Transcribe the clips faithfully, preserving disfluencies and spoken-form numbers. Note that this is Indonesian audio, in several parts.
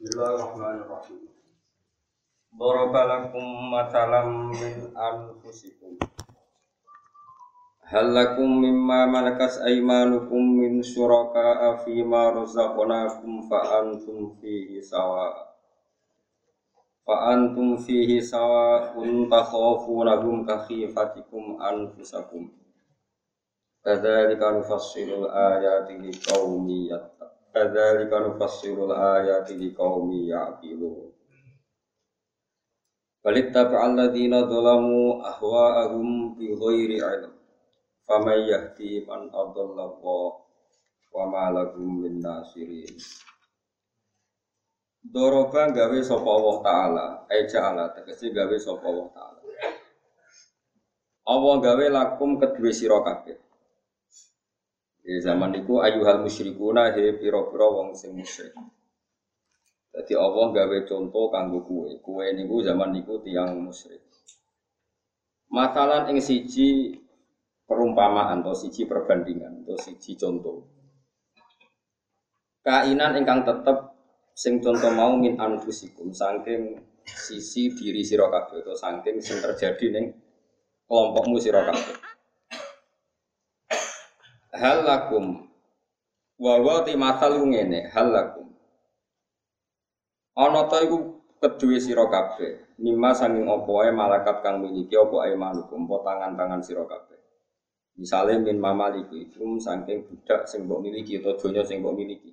Bismillahirrahmanirrahim. Darabalakum matalam min anfusikum. Hal lakum mimma malakas aymanukum min syuraka'a fima razaqnakum fa antum fihi sawa. Fa antum fihi sawa takhafunahum ka khifatikum anfusakum. Kadzalika nufassilu ayati liqaumin yattaqun. Kadzalika nufassirul ayati liqaumi ya'qilun. Walittabi'al ladzina zalamu ahwa'ahum bighairi 'ilm. Faman yahdi man adallahu wa ma lahum min nasirin. Doroba gawe sapa Allah Ta'ala, eja'ala tegese gawe sapa Allah Ta'ala. Allah gawe lakum kedue sira kabeh. Di zaman itu ayuhal musyrikuna he pira-pira wong sing musyrik. Dadi Allah gawe contoh kanggo kowe. Kowe niku zaman niku tiyang musyrik. Masalan ing siji perumpamaan atau siji perbandingan atau siji contoh. Kainan ingkang tetep sing contoh mau min anfusikum saking sisi diri sira kabeh utawa saking sing terjadi ning kelompokmu sira kabeh. Hal lakum wawa ti matal ngene hal lakum ana ta iku kedue sira kabeh mimma sanging apa wae malaikat kang miliki apa ae manuk apa tangan-tangan sira kabeh misale min mamaliku iku saking budak sing mbok miliki utawa donya sing mbok miliki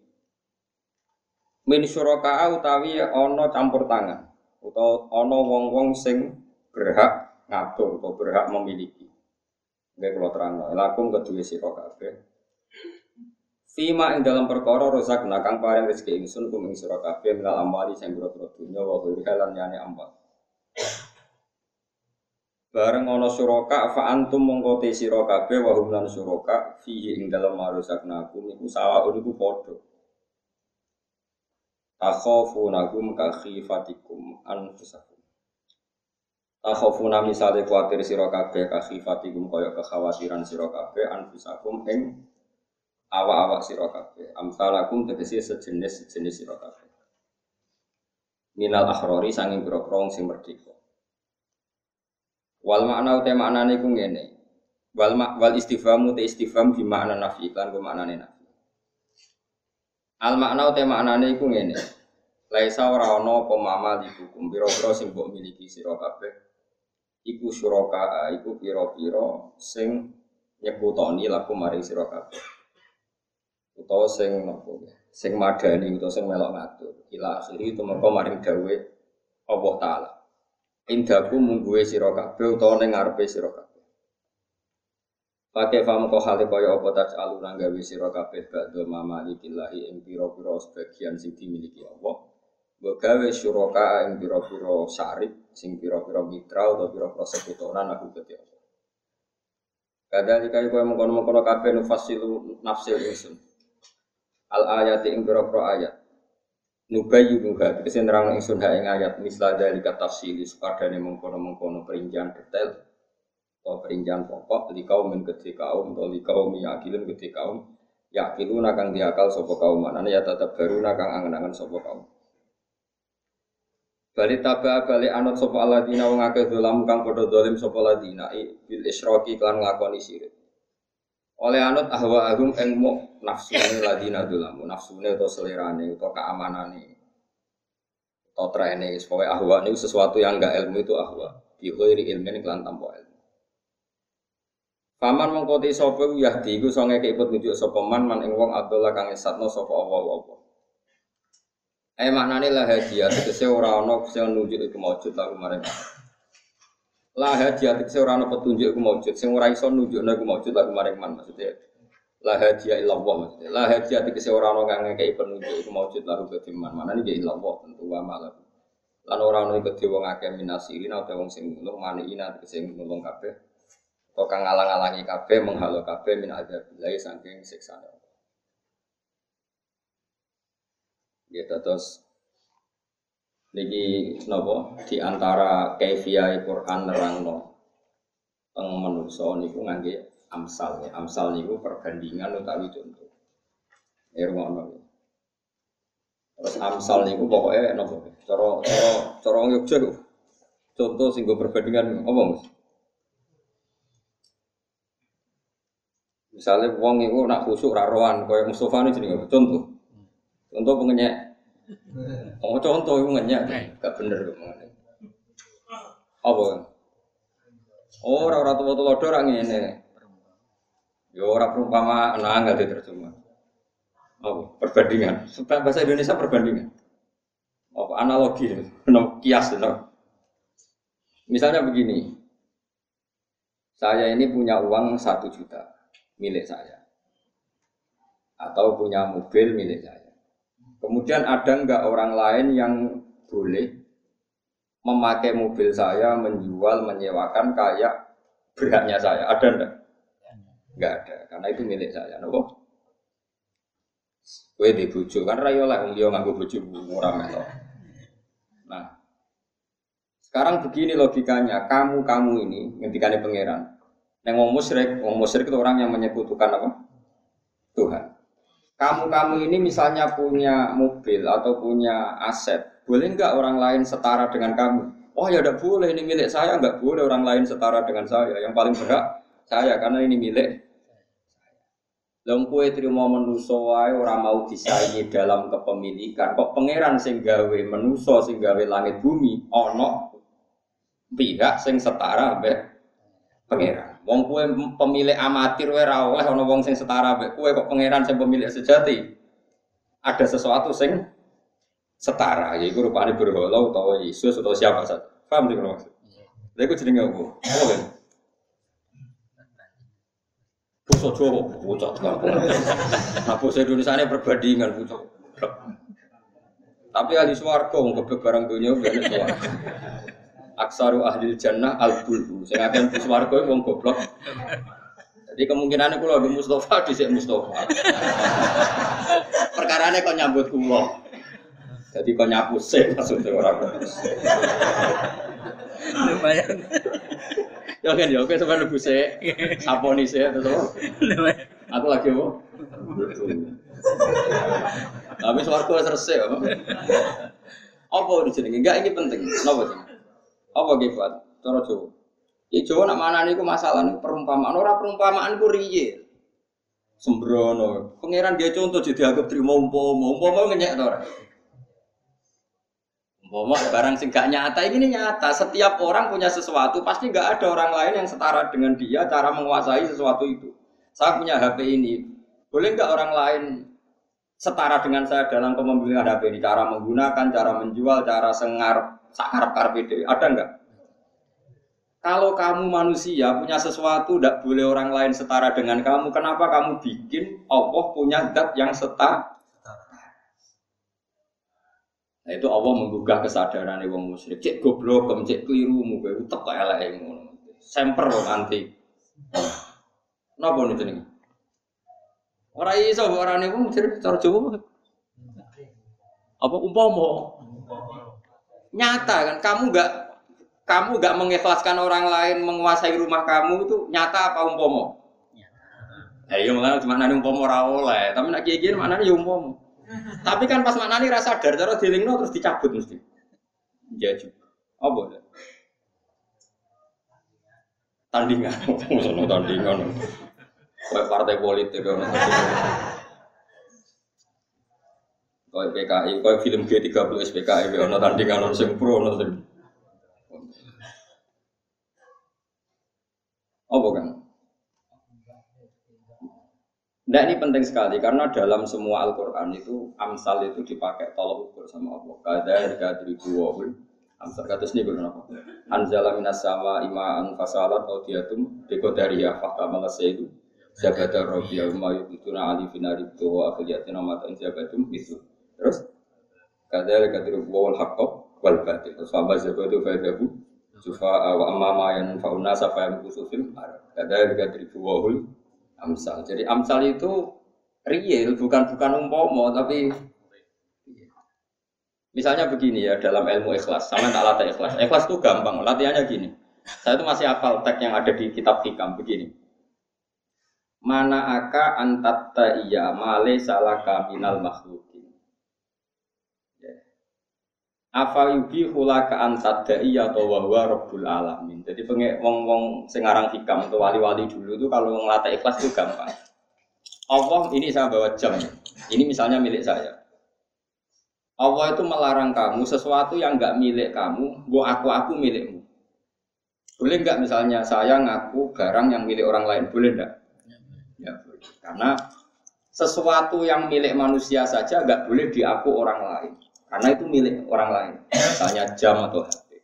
min syuraka utawi ana campur tangan utawa ana wong-wong sing berhak ngatur utawa berhak memiliki. Nggih kula terangno, lakum kedue sira kabeh. Fima ing dalam perkara rusak nakang paring rezeki ingsun kuming sira kabeh minal amwali sing boro-boro dunya wa ghairihalan yani amwal. Bareng ana suraka fa antum mongko te sira kabeh wa hum lan suraka fihi ing dalam rusak nakum iku sawaun iku padha. Takhafunakum ka khifatikum anfusakum. Takhofuna misale kuatir sira kabeh kasifatikum kaya kekhawatiran sira kabeh anfusakum ing awak-awak sira kabeh amsalakum tegese sejenis-sejenis sira kabeh minal ahrori sanging boro-boro sing merdeka wal makna uta maknane ku ngene wal ma wal istifhamu te istifham bi makna nafi lan ku maknane nafi al makna uta maknane ku ngene laisa ora ana pamama dihukum boro-boro sing mbok miliki sira kabeh iku syuraka iku pira-pira sing nyekutoni laku maring sira kabeh utawa sing napa sing madani utawa sing melok ngatur ila akhiri tumeka maring dawe Allah Taala indaku mungguhe sira kabeh utawa ning ngarepe sira kabeh pakai paham kok hale kaya apa taj aluna gawe sira kabeh badhe mamalikillahi ing pira-pira sebagian sing dimiliki Allah gawe syuraka ing pira-pira sarip sing pira-pira mitra utawa pira-pira sekutonan aku kete apa. Kadang iki koyo mengkon-mengkon kabeh nufasilu nafsil insun. Al ayati ing pira-pira ayat. Nubayyu buha tegese nerangno insun ha ing ayat misla dalika tafsili sakadane mengkon-mengkon perincian detail utawa perincian pokok likaum kedhe kaum utawa likaum yakilun kedhe kaum yakilun kang diakal sapa kaum manane ya tetep baruna kang angen-angen sapa kaum. Bali taba bali anut sapa ladina wong akeh dolam kang padha dolim sapa ladina bil isyraki kan nglakoni syirik. Oleh anut ahwa agum ing muk nafsune ladina dolam, nafsune utawa selerane utawa keamanane. Utawa trene supaya ahwa niku sesuatu yang enggak ilmu itu ahwa. Bi ghairi ilmin kan tanpa ilmu. Paman mongko te sapa yahdi iku sange keiput nunjuk sapa man man ing wong adullah kang esatno sapa Allah-Allah. Eh maknane la hadiah tegese ora ana sing nunjuk iku maujud laku marang. La hadiah tegese ora ana petunjuk iku maujud sing ora iso nunjukna iku maujud laku marang man maksude. La hadiah illallah maksude. La hadiah tegese ora ana kang ngekeki penunjuk iku maujud laku kedhe man. Manane ya illallah tentu wa ma'lam. Lan ora ana kedhe wong akeh minasirin utawa wong sing nulung maniina tegese nulung kabeh. Utawa kang ngalang-alangi kabeh menghalau kabeh min adzabillahi saking siksaane. Ya terus niki napa di antara kaifiah Al-Qur'an nerangno teng manungsa niku ngangge amsal. Amsal niku perbandingan utawi contoh. Ergo ana. Amsal niku pokoke napa cara cara cara Yogya contoh sing go perbandingan apa Mas? Misale wong iku nak khusuk ra roan kaya Mustofa niku jenenge contoh. Contoh pengenyek. Oh contoh iku ngenyek gak bener kok ngene. Apa? Oh ora ora tuwa-tuwa do ra ngene. Ya ora perumpamaan angel diterjemah. Oh, perbandingan. Setelah bahasa Indonesia perbandingan. Oh, analogi, no, kias, no. Misalnya begini. Saya ini punya uang satu juta milik saya. Atau punya mobil milik saya. Kemudian ada enggak orang lain yang boleh memakai mobil saya, menjual, menyewakan kayak berhaknya saya? Ada enggak? Enggak ada, karena itu milik saya. Napa? Kowe di bojo kan ra yo lek wong liya nganggo bojo ora metu. Nah. Sekarang begini logikanya, kamu-kamu ini ngendikane pangeran. Nek wong musyrik, wong musyrik itu orang yang menyekutukan apa? Tuhan. Kamu-kamu ini misalnya punya mobil atau punya aset, boleh enggak orang lain setara dengan kamu? Oh ya enggak boleh, ini milik saya, enggak boleh orang lain setara dengan saya. Yang paling berhak saya karena ini milik. Lung kowe trimo manusa wae ora mau disaingi dalam kepemilikan. Kok pangeran sing gawe manusa, sing gawe langit bumi, ana pihak sing setara mbek pangeran. Wong kowe pemilik amatir wae ora oleh ana wong sing setara mbek kowe, kok pangeran sing pemilik sejati. Ada sesuatu sing setara, yaiku rupane berhala utawa Yesus utawa siapa saja. Paham iki maksud? Lha iku jenenge opo? Opo? Bosok Jawa, bocok kampung. Nah, bosok Indonesia ini perbandingan, bocok. Tapi ahli swarga, ngebek barang dunia, ahli swarga. Aksaru ahli jannah al-bulbu. Saya akan di swarga, wong goblok. Jadi kemungkinannya kalau ada Mustafa, disik Mustafa. Perkaranya kok nyambut kulo. Jadi kok nyambut sih, maksudnya orang-orang. Lumayan. Ya kan ya, oke sampai lebih sek, saponi sek atau apa? Aku lagi mau. Tapi suaraku selesai apa? Apa di sini? Enggak ini penting. Kenapa sih? Apa gifat? Coro Jawa. Iya Jawa nak mana nih? Ku masalah nih perumpamaan. Orang perumpamaan ku riye. Sembrono. Pangeran dia contoh jadi agak terima umpo, umpo mau ngeyak orang. Bahwa barang sing gak nyata ini nyata. Setiap orang punya sesuatu, pasti gak ada orang lain yang setara dengan dia cara menguasai sesuatu itu. Saya punya H P ini, boleh gak orang lain setara dengan saya dalam kepemilikan H P ini? Cara menggunakan, cara menjual, cara sengar, sakar-kar P D, ada gak? Kalau kamu manusia punya sesuatu, gak boleh orang lain setara dengan kamu. Kenapa kamu bikin Allah punya zat yang setara? Nah, itu Allah menggugah kesadaran wong musyrik. Cek goblok, cek keliru, muga utek kok eleke ngono. Semper kok anti. Napa niku jenenge? Ora iso orane wong musyrik cara Jawa. Apa umpama? Nyata kan kamu enggak kamu enggak mengikhlaskan orang lain menguasai rumah kamu itu nyata apa umpama? Nyata. Ya iya makane maknane umpama ora oleh, tapi nek kiye-kiye maknane ya umpama. Tapi kan pas maknanya rasa sadar, cara dilingno terus dicabut mesti. Ya juga. Apa ya? Tandingan, sono tandingan. Kayak partai politik kan. Kayak P K I, kayak film G tiga puluh S P K I ono tandingan sing pro ono sing. Apa kan? Nah ini penting sekali karena dalam semua Al-Quran itu amsal itu dipakai tolak ukur sama Allah. Kadar kadri buahul amsal katus ini berapa? Anzala minas sama imaan fasalat audiatum dekodariyah fakta malasaidu jabatar robiya umayyub ituna alifin aribduhu afiliatina matain jabatum itu. Terus kadar kadri buahul haqqob wal batil sama jabatu faydabu sufa'a wa amama yang faunasa fayam kusufil kadar kadri buahul amsal. Jadi amsal itu real, bukan bukan umpomo, tapi misalnya begini ya dalam ilmu ikhlas, sama tak latih ikhlas. Ikhlas itu gampang, latihannya gini. Saya itu masih hafal teks yang ada di kitab hikam begini. Mana aka antatta iya male salaka minal makhlukin. Afa yubihu laka an tadda'i ya wa huwa rabbul alamin. Jadi pengek wong-wong sing aran hikam atau wali-wali dulu itu kalau ngelatih ikhlas itu gampang. Allah ini saya bawa jam. Ini misalnya milik saya. Allah itu melarang kamu sesuatu yang enggak milik kamu, gua aku aku milikmu. Boleh enggak misalnya saya ngaku barang yang milik orang lain, boleh enggak? Ya boleh. Karena sesuatu yang milik manusia saja enggak boleh diaku orang lain. Karena itu milik orang lain, misalnya jam atau H P.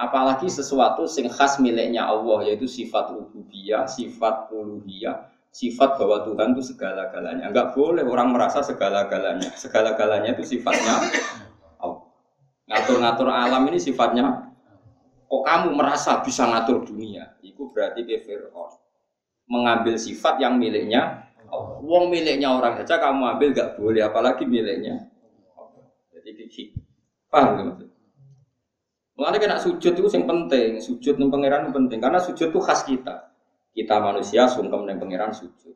Apalagi sesuatu sing khas miliknya Allah, yaitu sifat rububiyah, sifat uluhiyah, sifat bahwa Tuhan itu segala-galanya. Enggak boleh orang merasa segala-galanya. Segala-galanya itu sifatnya Allah. Ngatur-ngatur alam ini sifatnya. Kok kamu merasa bisa ngatur dunia? Itu berarti ke Fir'aun. Mengambil sifat yang miliknya Allah. Wong miliknya orang saja kamu ambil enggak boleh, apalagi miliknya. Jadi paham ya maksud. Mulane kena sujud itu sing penting, sujud ning pangeran itu penting karena sujud itu khas kita. Kita manusia sungkem ning pangeran sujud.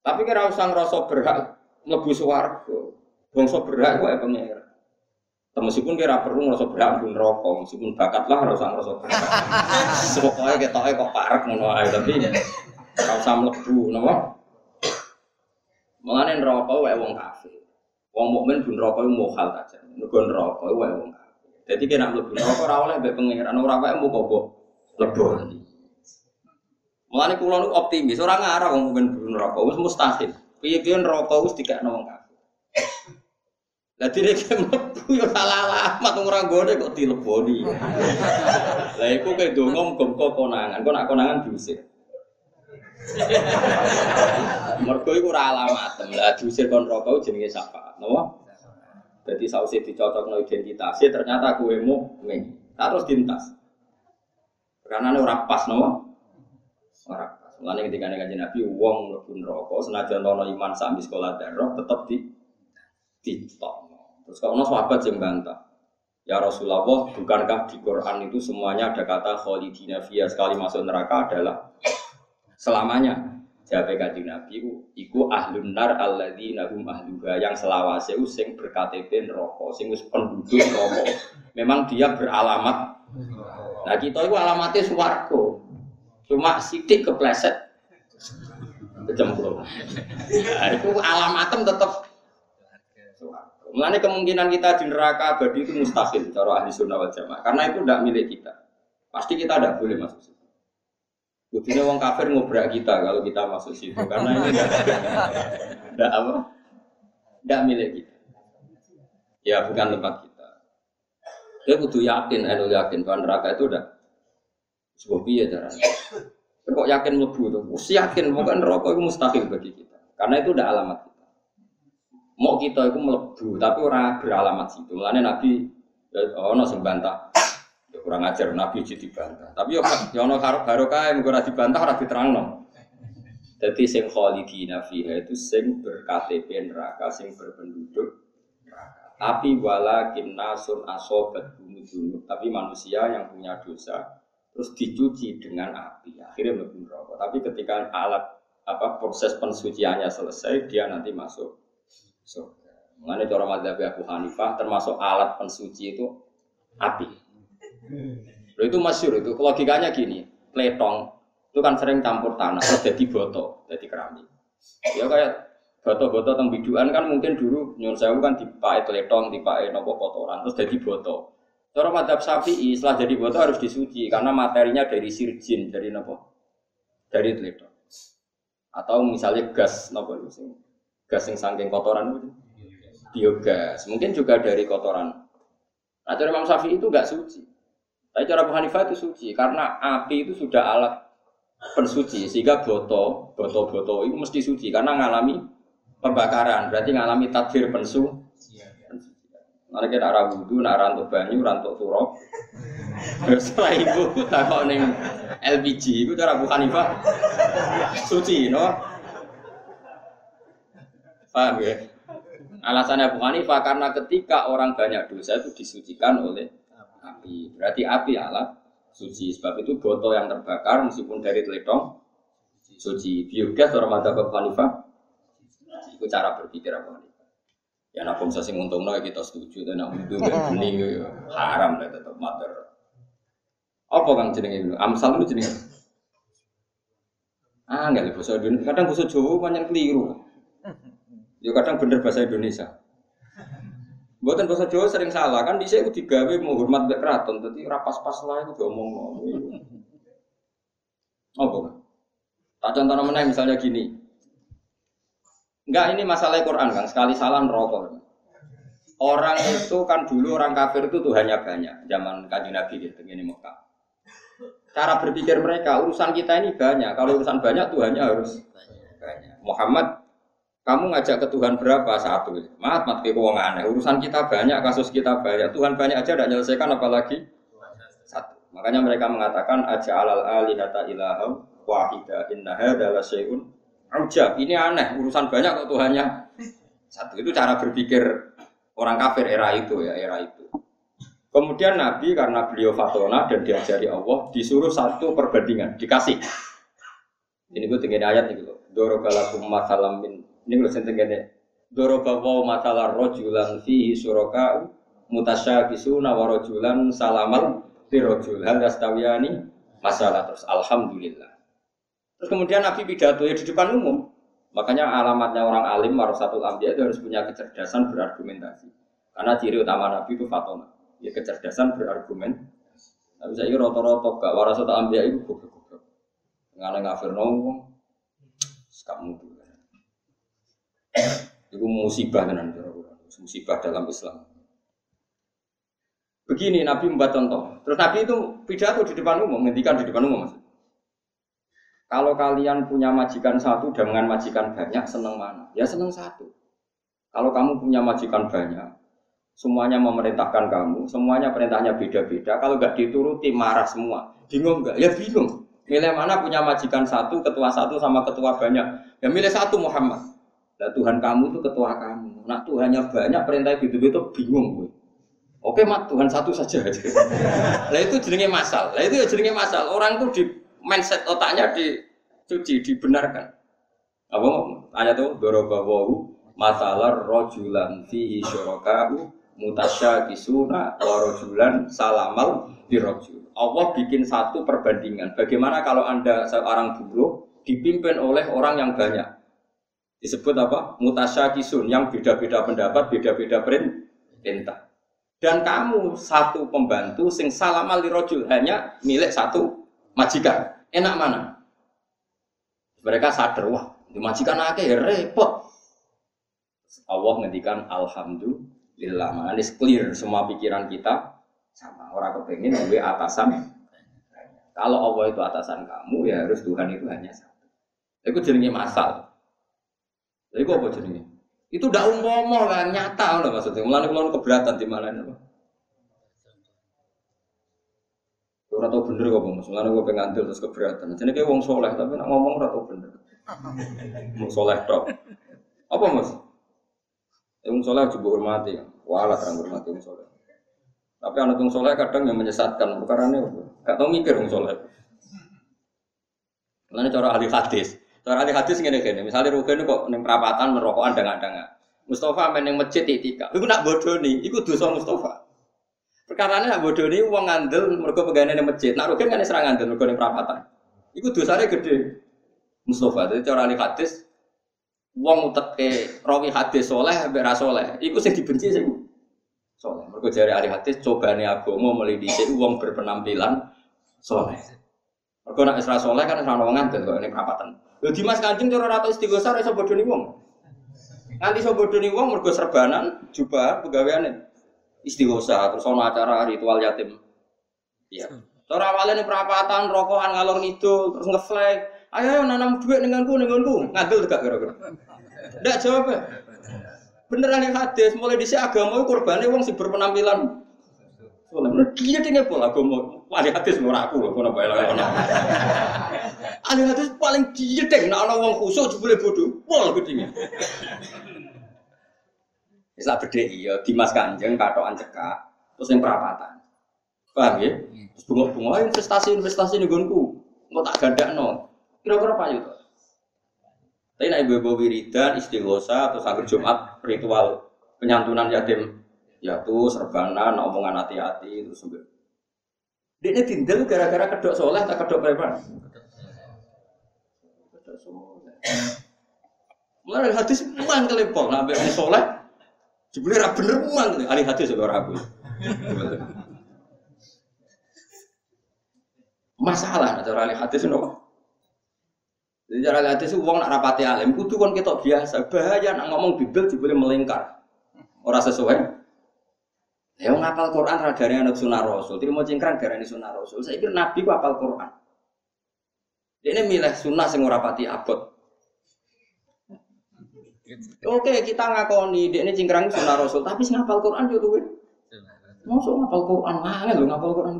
Tapi kira usah ngrasa berhak mlebu swarga. Bangsa berhak kok pangeran. Meskipun kira perlu ngrasa berhak mlebu neraka, meskipun bakatlah ora usah ngrasa berhak. Pokoke ketoke kok parek ngono ae tapi ora usah mlebu napa. Mulane neraka wae wong kafir. Wong mukmin bun roko iku mukhal aja. Nego neraka iku wae wong kafir. Dadi nek nak mlebu neraka ora oleh mbek pangeran ora wae mung kobok lebon. Mulane kula niku optimis, ora ngarah wong mukmin bun neraka wis mustahil. Piye-piye neraka wis dikekno wong kafir. Lah direke mlebu yo salah amat ora nggone kok dileboni. Lah iku kaya donga muga-muga konangan, kok nak konangan diusir. Mergo iku ora alamatem. Lah diusir kon roko jenenge syafaat, napa? Dadi sausé dicocokno identitasé ternyata kowe mukmin. Nah terus dintas. Karenane ora pas, napa? Ora pas. Mulane ketika Kanjeng Nabi wong mlebu neraka senajan ana iman sak sekolah darah tetep di ditokno. Terus kok ana sahabat sing bantah. Ya Rasulullah, bukankah di Quran itu semuanya ada kata khalidina fiha sekali masuk neraka adalah selamanya. Jawab Kanjeng Nabi iku ahlun nar alladzina hum ahluha, yang selawase sing berktp neraka, sing wis penduduk neraka. Memang dia beralamat. Nah, kita iku alamate swarga. Cuma sithik kepleset kecemplung. Nah, itu alamatem tetep swarga. Mulane kemungkinan kita di neraka abadi itu mustahil cara ahli sunnah wal jamaah. Karena itu tidak milik kita. Pasti kita tidak boleh masuk situ. Buktinya orang kafir ngobrak kita kalau kita masuk situ karena ini tidak apa, tidak milik kita. Ya bukan tempat kita. Saya butuh yakin, elu yakin bahwa neraka itu udah sebuah biaya caranya. Kok yakin lebu itu? Us yakin bukan neraka itu mustahil bagi kita karena itu udah alamat kita. Mau kita itu melebu tapi orang beralamat situ. Mulanya Nabi, oh no sembantah. Ya kurang ajar Nabi itu dibantah. Tapi yo yo ono barokah mung ora dibantah ora diterangno. Dadi sing khalidina fiha itu sing ber-K T P neraka, sing berpenduduk neraka. Tapi walakin nasun asobat dunub. Tapi manusia yang punya dosa terus dicuci dengan api. Akhirnya mlebu neraka. Tapi ketika alat apa proses pensuciannya selesai, dia nanti masuk surga. So, mengenai cara mazhab Abu Hanifah termasuk alat pensuci itu api. Loh itu masyhur itu logikanya gini, kletong itu kan sering campur tanah terus jadi boto, jadi keramik. Ya kayak boto-boto teng biduan kan mungkin dulu nyuwun sewu kan dipake kletong, dipake nopo kotoran terus jadi boto. Cara madzhab Syafi'i setelah jadi boto harus disuci karena materinya dari sirjin, dari nopo? Dari kletong. Atau misalnya gas nopo itu sing gas sing saking kotoran itu biogas, mungkin juga dari kotoran. Nah, cara Imam Syafi'i itu enggak suci. Tapi cara Abu Hanifah itu suci, karena api itu sudah alat pensuci, sehingga boto, boto-boto itu mesti suci, karena mengalami pembakaran, berarti mengalami tadbir pensu. Mereka tidak ada wudhu, tidak rantuk banyu, rantuk turok. Terus setelah itu, kalau ini L P G, itu cara Abu Hanifah suci, no? Paham ya? Alasannya Abu Hanifah, karena ketika orang banyak dosa itu disucikan oleh api, berarti api alat suci. Sebab itu botol yang terbakar meskipun dari teledong suci. Biogas orang madzhab Abu Hanifah itu cara berpikir Abu Hanifah. Ya nak pun sasi nguntungno ya kita setuju, tapi nak itu bening ya haram lah tetap mater. Apa kang jenenge? Amsal itu jenenge. Ah, enggak bahasa Indonesia. Kadang bahasa Jawa pancen keliru. Ya kadang bener bahasa Indonesia. Mboten bahasa Jawa sering salah kan dhisik kudu digawe menghormat mek kraton, dadi ora pas-pas lae kudu omongno. Apa kang? Tak contohna meneh misalnya gini. Enggak, ini masalah Quran kan, sekali salah neraka. Orang itu kan dulu orang kafir itu tuhannya banyak, zaman Kanjeng Nabi gitu, ini Mekah. Cara berpikir mereka, urusan kita ini banyak, kalau urusan banyak tuhannya harus banyak. Muhammad, kamu ngajak ke Tuhan berapa? Satu. Mat, mat ke wong aneh. Urusan kita banyak, kasus kita banyak, Tuhan banyak aja tidak menyelesaikan apalagi satu. Makanya mereka mengatakan aja'alal alihata ilaha wahida inna hadza lasyai'un ujab. Ini aneh, urusan banyak kok tuhannya satu. Itu cara berpikir orang kafir era itu ya, era itu. Kemudian Nabi karena beliau fatona dan diajari Allah disuruh satu perbandingan, dikasih. Ini gue tinggalin ayat nih gitu. Dorobalakum mathalam min. Ini gue seneng tinggalin. Dorobawu mathalar rojulan fihi suraka mutasyabisuna warojulan salamal tirojul hal dastawiyani masalah terus. Alhamdulillah. Terus kemudian Nabi pidato ya di depan umum. Makanya alamatnya orang alim, warasatul anbiya itu harus punya kecerdasan berargumentasi. Karena ciri utama Nabi itu fatona, ya kecerdasan berargumen. Tapi saya kira roto-roto gak warasatul anbiya itu goblok-goblok. Ngene ngafir nang sakmu dulu. Itu musibah tenan kira-kira, musibah dalam Islam. Begini Nabi membuat contoh. Terus Nabi itu pidato di depan umum, ngendikan di depan umum maksudnya. Kalau kalian punya majikan satu dan dengan majikan banyak, seneng mana? Ya seneng satu. Kalau kamu punya majikan banyak, semuanya memerintahkan kamu, semuanya perintahnya beda-beda. Kalau nggak dituruti, marah semua. Bingung nggak? Ya bingung. Milih mana punya majikan satu, ketua satu sama ketua banyak? Ya milih satu Muhammad. Nah Tuhan kamu itu ketua kamu. Nah Tuhannya banyak, perintahnya gitu-gitu, bingung gue. Oke mat, Tuhan satu saja. Nah itu jenenge masal. Nah itu jenenge masal. Orang tuh di mindset otaknya dicuci, dibenarkan. Apa ayat itu? Dorobawahu masalar rojulan fihi syuraka'u mutasyakisuna warojulan salamal birojul. Allah bikin satu perbandingan. Bagaimana kalau anda seorang buruh dipimpin oleh orang yang banyak? Disebut apa? Mutasyakisun, yang beda-beda pendapat, beda-beda perintah. Dan kamu satu pembantu sing salamal birojul, hanya milik satu majikan, enak mana? Mereka sadar, wah, majikan akeh repot. Allah ngendikan alhamdulillah, maknane clear semua pikiran kita sama. Orang kepengin duwe atasan. Kalau Allah itu atasan kamu, ya harus Tuhan itu hanya satu. Iku jenenge masal. Lha iku apa jenenge? Itu ndak umpama lah, nyata lho maksudnya. Mulane kula keberatan di mana napa? Ora tau bener kok, Mas. Mulane kok pengantil terus keberatan. Jenenge wong saleh tapi nek ngomong ora tau bener. Wong saleh tok. Apa, Mas? Wong saleh jebuk hormati. Walah terang hormati wong saleh. Tapi ana wong saleh kadang yang menyesatkan perkarane apa? Enggak tau mikir wong saleh. Mulane cara ahli hadis. Cara ahli hadis ngene kene. Misale rugen kok ning perapatan merokokan ndang-ndang. Mustafa men ning masjid iktikaf. Iku nak bodoni, iku dosa Mustafa. Perkarane nak bodoni wong ngandel mergo pegane nang masjid. Nak rugen kan serang ngandel mergo nang perapatan. Iku dosane gedhe. Mustafa dadi ora ahli hadis. Wong utekke rawi hadis saleh ambek ra saleh. Iku sing dibenci sing saleh. Mergo jare ahli hadis cobane agama mulai dhisik wong berpenampilan saleh. Mergo nek wis ra saleh kan ora ono ngandel kok nang perapatan. Lho Dimas Kanjeng cara ora tau istighosa iso bodoni wong. Nganti iso bodoni wong mergo serbanan, jubah, pegaweane. Istighosa terus ana acara ritual yatim. Iya. Cara awale ning perapatan rokokan ngalor ngidul terus ngeflek, ayo nanam dhuwit ning ngangku ning ngangku, ngandel tegak kira-kira. Ndak jawab. Beneran ning hadis mulai dhisik agama iku kurbane wong sing berpenampilan. Soale iki dene pola agama. Wali hadis ora aku lho kono bae lha ono. Ali hadis paling diedeng nek ana wong khusuk jebule bodho, pol gedinge. Wis lak bedheki ya Dimas Kanjeng katokan cekak terus ning perapatan. Paham nggih? Terus bungok-bungok investasi-investasi ning nggonku. Engko tak gandakno. Kira-kira payu to. Tapi nek ibu-ibu wiridan, istighosa terus akhir Jumat ritual penyantunan yatim yatu, serbana, omongan hati-hati itu sampai. Dia tindel gara-gara kedok soleh tak kedok preman. Kedok soleh. Mulai hadis muang kelepon, nabi orang soleh. Jebule ra bener muang, alih hadis juga ora aku. Masalah cara alih hadis nopo? Jadi cara alih hadis wong nak rapati alim kudu kon ketok biasa. Bahaya nak ngomong bibel jebule melingkar. Ora sesuai. Ya wong hafal Quran ra darane anut sunah Rasul. Trimo cingkrang darane sunah Rasul. Saiki nabi ku hafal Quran. Dene milih sunah sing ora pati abot. Oke, kita ngakoni dene cingkrang sunah Rasul, tapi sing hafal Quran yo luwe. Mosok hafal Quran wae lho hafal Quran.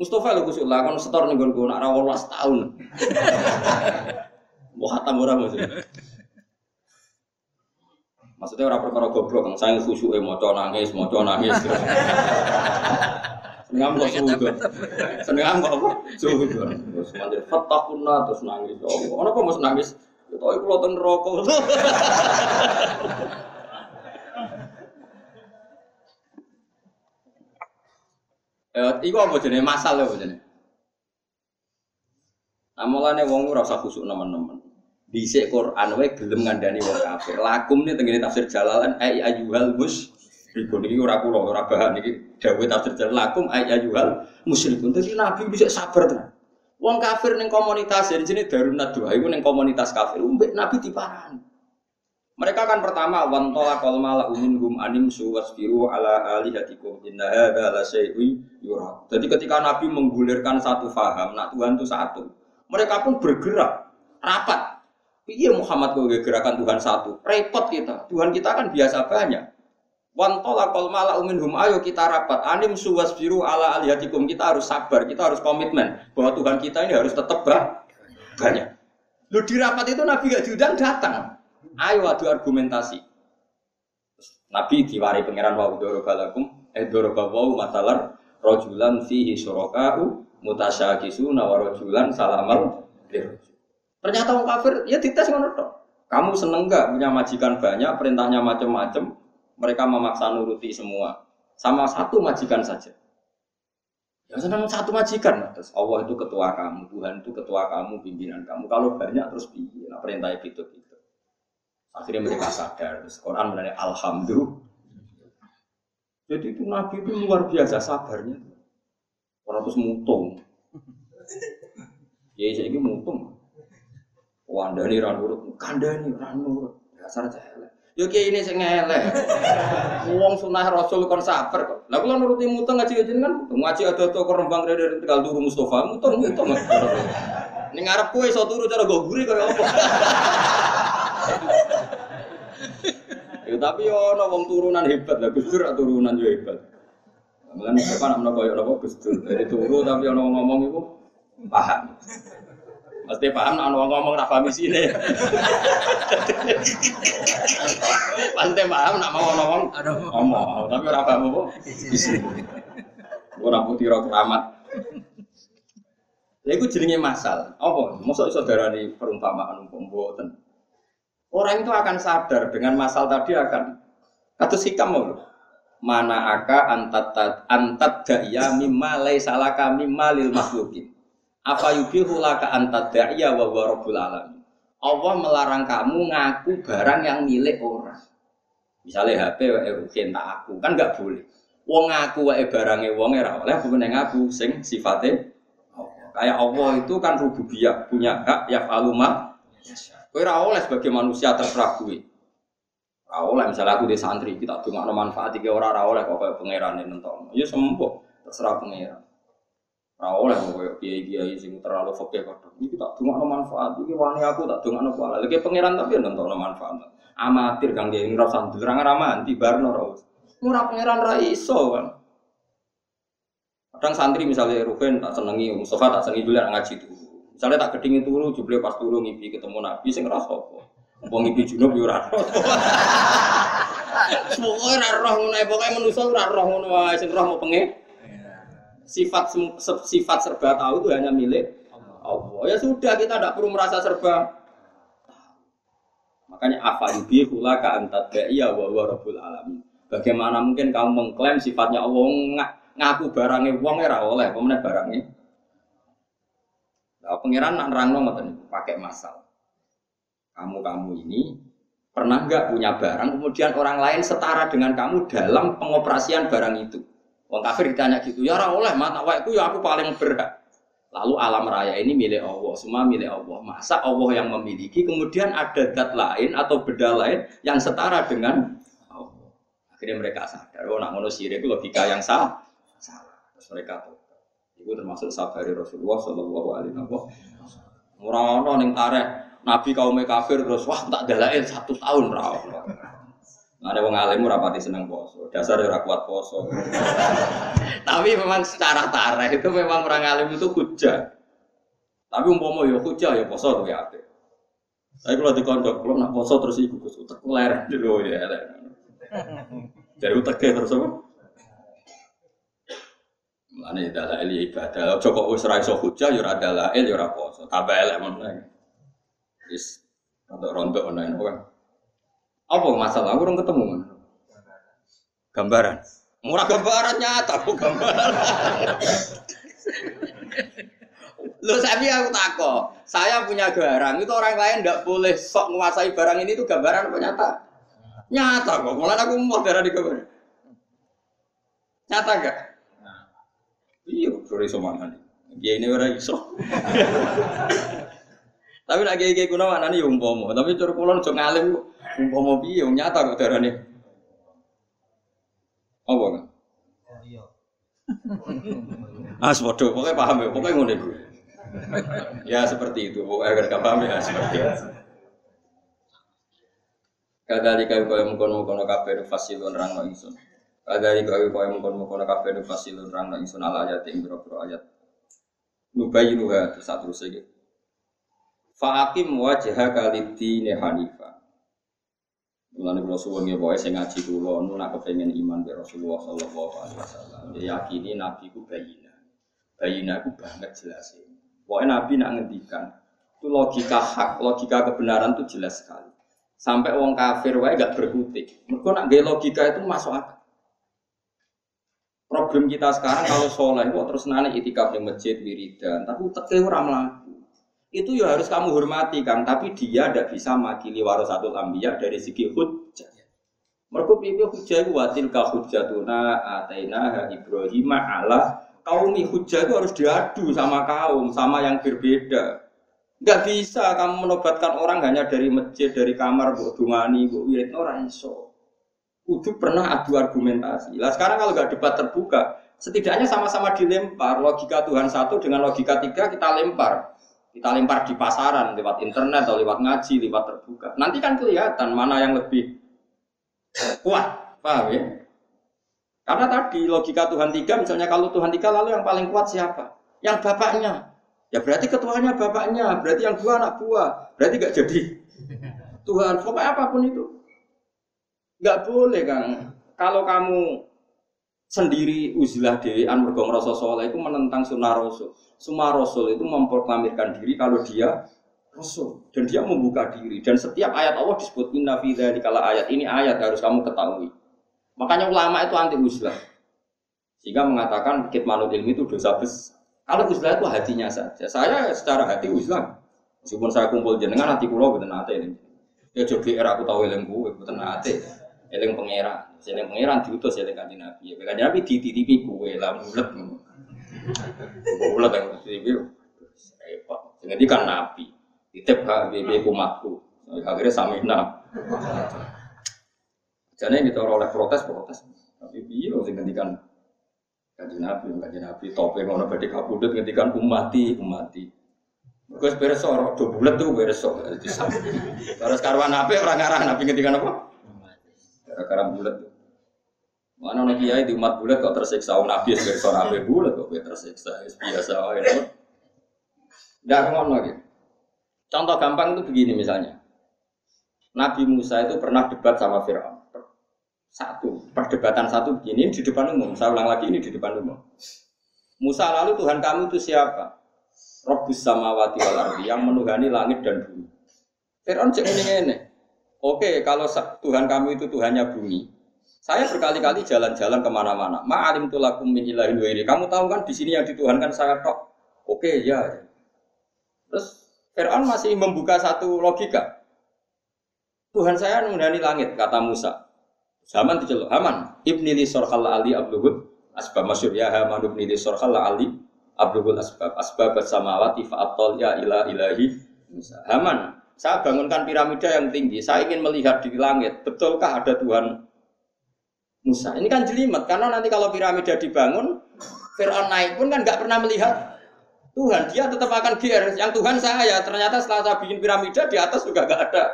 Mustofa lho Gus Allah kon setor ning nggonku nak ra delapan belas taun. Wah, hatam ora Mas. Maksudnya orang perkara goblok, yang saya khusyuk, moco nangis, moco nangis senengam kok suhudon senengam kok apa? Suhudon terus mandir, fattakunna, terus nangis kenapa mau nangis? Kita tahu kalau teng rokok itu apa jenis? Masal apa jenis? Namanya orang itu rasa khusyuk teman-teman dhisik Quran wae gelem ngandani wong kafir. Lakum niku tengene Tafsir Jalalain ai ayyuhal musyrikun iki ora kula ora bahan iki dawuh Tafsir Jalalain lakum ai ayyuhal musyrikun. Dadi nabi bisa sabar tenan. Wong kafir ning komunitas jenenge Darun Nadwa iku ning komunitas kafir mbek nabi diparani. Mereka kan pertama wan talaqal mala minhum anim suwasfiru ala alihatikum inna hadza la syai'un yura. Jadi ketika nabi menggulirkan satu faham nak Tuhan itu satu. Mereka pun bergerak rapat. Iya Muhammad kalau gerakan Tuhan satu, repot kita. Tuhan kita kan biasa banyak. Wantola kol mala uminhum ayo kita rapat. Anim suwas biru ala alihatikum kita harus sabar, kita harus komitmen bahwa Tuhan kita ini harus tetap banyak. Lu di rapat itu Nabi gak diundang datang. Ayo adu argumentasi. Nabi diwari pangeran wa udoro balakum, edoro bawau matalar rojulan fihi surokau mutasyakisuna warojulan salamal diroj. Ternyata orang kafir, ya dites ngono tok. Kamu seneng enggak punya majikan banyak, perintahnya macam-macam, mereka memaksa nuruti semua. Sama satu majikan saja. Yang seneng satu majikan, terus Allah itu ketua kamu, Tuhan itu ketua kamu, pimpinan kamu. Kalau banyak terus piye? Nah, perintahnya gitu-gitu. Akhirnya mereka sadar, terus Quran menandai alhamdulillah. Jadi itu Nabi itu luar biasa sabarnya. Orang terus mutung. Ya jadi mutung. Wandani ra nurut, kandani ra nurut. Dasar jelek. Yo ki ini sing elek. Wong sunah Rasul kon sabar kok. Lah kula nuruti muteng ngaji jenengan, ngaji ado-ado kerembang rene tinggal turu Mustofa, muteng-muteng. Ning ngarep kowe iso turu cara go guri kaya apa. Yo tapi yo ana wong turunan hebat lah, Gusdur turunan yo hebat. Lan kok ana menawa koyo apa Gusdur, turu tapi ana ngomong iku paham. Pasti paham nak ngomong nak paham isine. Pasti paham nak mau ngomong ngomong, tapi ora paham opo isine. Ora putira keramat. Lha iku jenenge masal. Apa? Mosok iso darani perumpamaan umpama mboten. Orang itu akan sadar dengan masal tadi akan kados hikam lho. Mana aka antat antat daya mimma laisa laka mimma lil makhluqin. Apa yubihu laka anta da'ya wa huwa rabbul alamin. Allah melarang kamu ngaku barang yang milik orang. Misalnya H P wae rugen tak aku, kan enggak boleh. Wong ngaku wae barange wong e ra oleh meneng aku sing sifate Allah. Kayak Allah itu kan rububiyah, punya hak yaf'alu ma yasha. Kowe ra oleh sebagai manusia terserah kowe. Ra oleh misalnya aku di santri iki tak dongakno manfaat iki ora ra oleh kok koyo pangerane nentokno. Ya sempo terserah pangeran. Ora oleh koyo kiai-kiai sing terlalu fekeh kok. Iki tak dongakno manfaat, iki wani aku tak dongakno pahala. Lek pangeran tapi nentokno manfaat. Amatir kang ngene ora sanduran ora manti barno ora wis. Ora pangeran ora iso kan. Kadang santri misalnya Ruben tak senengi, Mustafa tak senengi dulu ngaji turu. Misale tak gedingi turu, jebule pas turu ngipi ketemu Nabi sing ora sapa. Wong ngipi junub yo ora roh. Pokoke ora roh ngono ae, pokoke manusa ora roh ngono wae sing roh mau pengen. Sifat sifat serba tahu itu hanya milik Allah. Allah. Ya sudah kita tidak perlu merasa serba. Makanya afa'idhi hulaka antadda'iya wa huwa rabbul alamin. Bagaimana mungkin kamu mengklaim sifatnya Allah ngaku barangnya wong ora oleh, pemene barangnya. Lah pangeran nak nerangno ngoten niku pakai masal. Kamu-kamu ini pernah enggak punya barang kemudian orang lain setara dengan kamu dalam pengoperasian barang itu. Wong kafir ditanya gitu, ya ora oleh, mata awakku ya aku paling berhak. Lalu alam raya ini milik Allah, semua milik Allah. Masa Allah yang memiliki, kemudian ada zat lain atau benda lain yang setara dengan Allah. Akhirnya mereka sadar, oh nak ngono sirik logika yang salah. Salah. Terus mereka tobat. Itu termasuk sabari Rasulullah sallallahu alaihi wasallam. Ora ono ning tarikh nabi kaum kafir terus wah tak dalail satu tahun ra ono. Nah, ada wong alim ora pati seneng poso, dasare ora kuat poso. Tapi memang secara tarikh itu memang orang alim itu hujah. Tapi umpama ya hujah ya poso ya apik. Saya kalau dikondok kalau nak poso terus iku Gus utek ler lho ya elek. Dari uteke terus apa? Mane dalail ibadah, aja kok wis ra iso hujah ya ora dalail ya ora poso. Tambah elek meneh. Wis rontok-rontok ana kok. Apa masalah? Aku belum ketemu kan? Gambaran. Murah gambaran nyata, aku gambaran. Loh, tapi aku takut. Saya punya barang, itu orang lain tidak boleh sok menguasai barang ini. Itu gambaran apa nyata? Nyata kok. Malah aku mau darah di gambaran. Nyata enggak? Iya, sorry semangat. Dia ini orang iso. Tapi nak gaya-gaya kuna mana nih umpomo. Tapi curug kulon curug ngalim umpomo bi, um nyata kok darah nih. Apa kan? As bodoh, pokoknya paham ya, pokoknya ngono iku. Ya seperti itu, pokoknya gak paham ya seperti itu. Kadali kau kau mengkono mengkono kafe fasilun rangno insun. Kadali kau kau mengkono mengkono kafe fasilun rangno insun ala ayat yang berapa ayat. Nubayinuha tu satu segi. Fa'akim wajahaka lidini hanifah. Mulane kula suwun nggih pokoke sing ngaji kula nu nak kepengin iman be Rasulullah sallallahu alaihi wasallam. Yakini nabi ku bayina. Bayina ku banget jelase. Pokoke nabi nak ngendikan, itu logika hak, logika kebenaran itu jelas sekali. Sampai wong kafir wae gak berkutik. Mergo nak nggih logika itu masuk akal. Problem kita sekarang kalau saleh kok terus nane itikaf ning masjid wiridan, tapi teke ora mlaku. Itu ya harus kamu hormati kan, tapi dia tidak bisa makili warasatul anbiya dari segi hujjah. Mergo piye hujjah iku wa tilka hujjatuna atainaha Ibrahim ala qaumi. Hujjah itu harus diadu sama kaum, sama yang berbeda. Enggak bisa kamu menobatkan orang hanya dari masjid, dari kamar, mbok dungani, mbok wiridno ora iso. Kudu pernah adu argumentasi. Lah sekarang kalau enggak debat terbuka, setidaknya sama-sama dilempar logika Tuhan satu dengan logika tiga kita lempar. Kita lempar di pasaran, lewat internet atau lewat ngaji, lewat terbuka. Nanti kan kelihatan mana yang lebih kuat, paham ya? Karena tadi logika Tuhan tiga, misalnya kalau Tuhan tiga lalu yang paling kuat siapa? Yang bapaknya. Ya berarti ketuanya bapaknya, berarti yang dua anak buah, berarti gak jadi Tuhan, pokoknya apapun itu. Gak boleh kan, kalau kamu sendiri uzlah dewi anmergo ngrasa saleh itu menentang sunnah rasul. Semua rasul itu memproklamirkan diri kalau dia rasul dan dia membuka diri dan setiap ayat Allah disebut inna fi dzalika la ayat. Ini ayat harus kamu ketahui. Makanya ulama itu anti uzlah. Sehingga mengatakan kitmanul ilmi itu dosa besar. Kalau uzlah itu hatinya saja. Saya secara hati uzlah. Meskipun saya kumpul jenengan hati kula mboten ate ini. Ya joge era aku tau eling kowe mboten ate. Eling pangeran. Sini pangeran diutus eling Kanjeng Nabi. Kanjeng Nabi dititipi kowe lah mulet. Mulet yang dititipi. Repot. Sing iki kan Nabi. Titip H B B umatku. Akhirnya samina. Jane kita ora oleh protes-protes. Tapi piye sing ngendikan Kanjeng Nabi, Kanjeng Nabi tope ngono badhe kapundhut ngendikan umati, umati. Mergo beres ora do bulet tuh beres ora disampe. Terus karwan ape ora ngarah Nabi ngendikan apa? Karena bulat, mana orang kiai di umat bulat kok tersiksa orang nabi sebagai seorang nabi bulat kok tersiksa biasa orang. Dah ngomong lagi. Contoh gampang itu begini misalnya, Nabi Musa itu pernah debat sama Fir'aun. Satu perdebatan satu begini di depan umum. Saya ulang lagi ini di depan umum. Musa lalu Tuhan kamu itu siapa? Rabbus samawati wal ardi yang menuhani langit dan bumi. Fir'aun cek ini ini. Oke, kalau Tuhan kamu itu Tuhannya bumi, saya berkali-kali jalan-jalan kemana-mana. Ma'alim tulakum min ilahin wa ilahi. Kamu tahu kan di sini yang dituhankan saya tok. Oke, ya. Terus Fir'aun masih membuka satu logika. Tuhan saya nundani langit, kata Musa. Zaman diceluk Haman. Ibni li sorhal ali abluhud asbab. Masyur ya Haman ibni li sorhal ali abluhud asbab. Asbab samawati fa'abtol ya ila ilahi Musa. Haman. Saya bangunkan piramida yang tinggi, saya ingin melihat di langit, betulkah ada Tuhan Musa? Ini kan jelimet, karena nanti kalau piramida dibangun, Fir'aun naik pun kan nggak pernah melihat Tuhan, dia tetap akan G R, yang Tuhan saya, ternyata setelah saya bikin piramida, di atas juga nggak ada.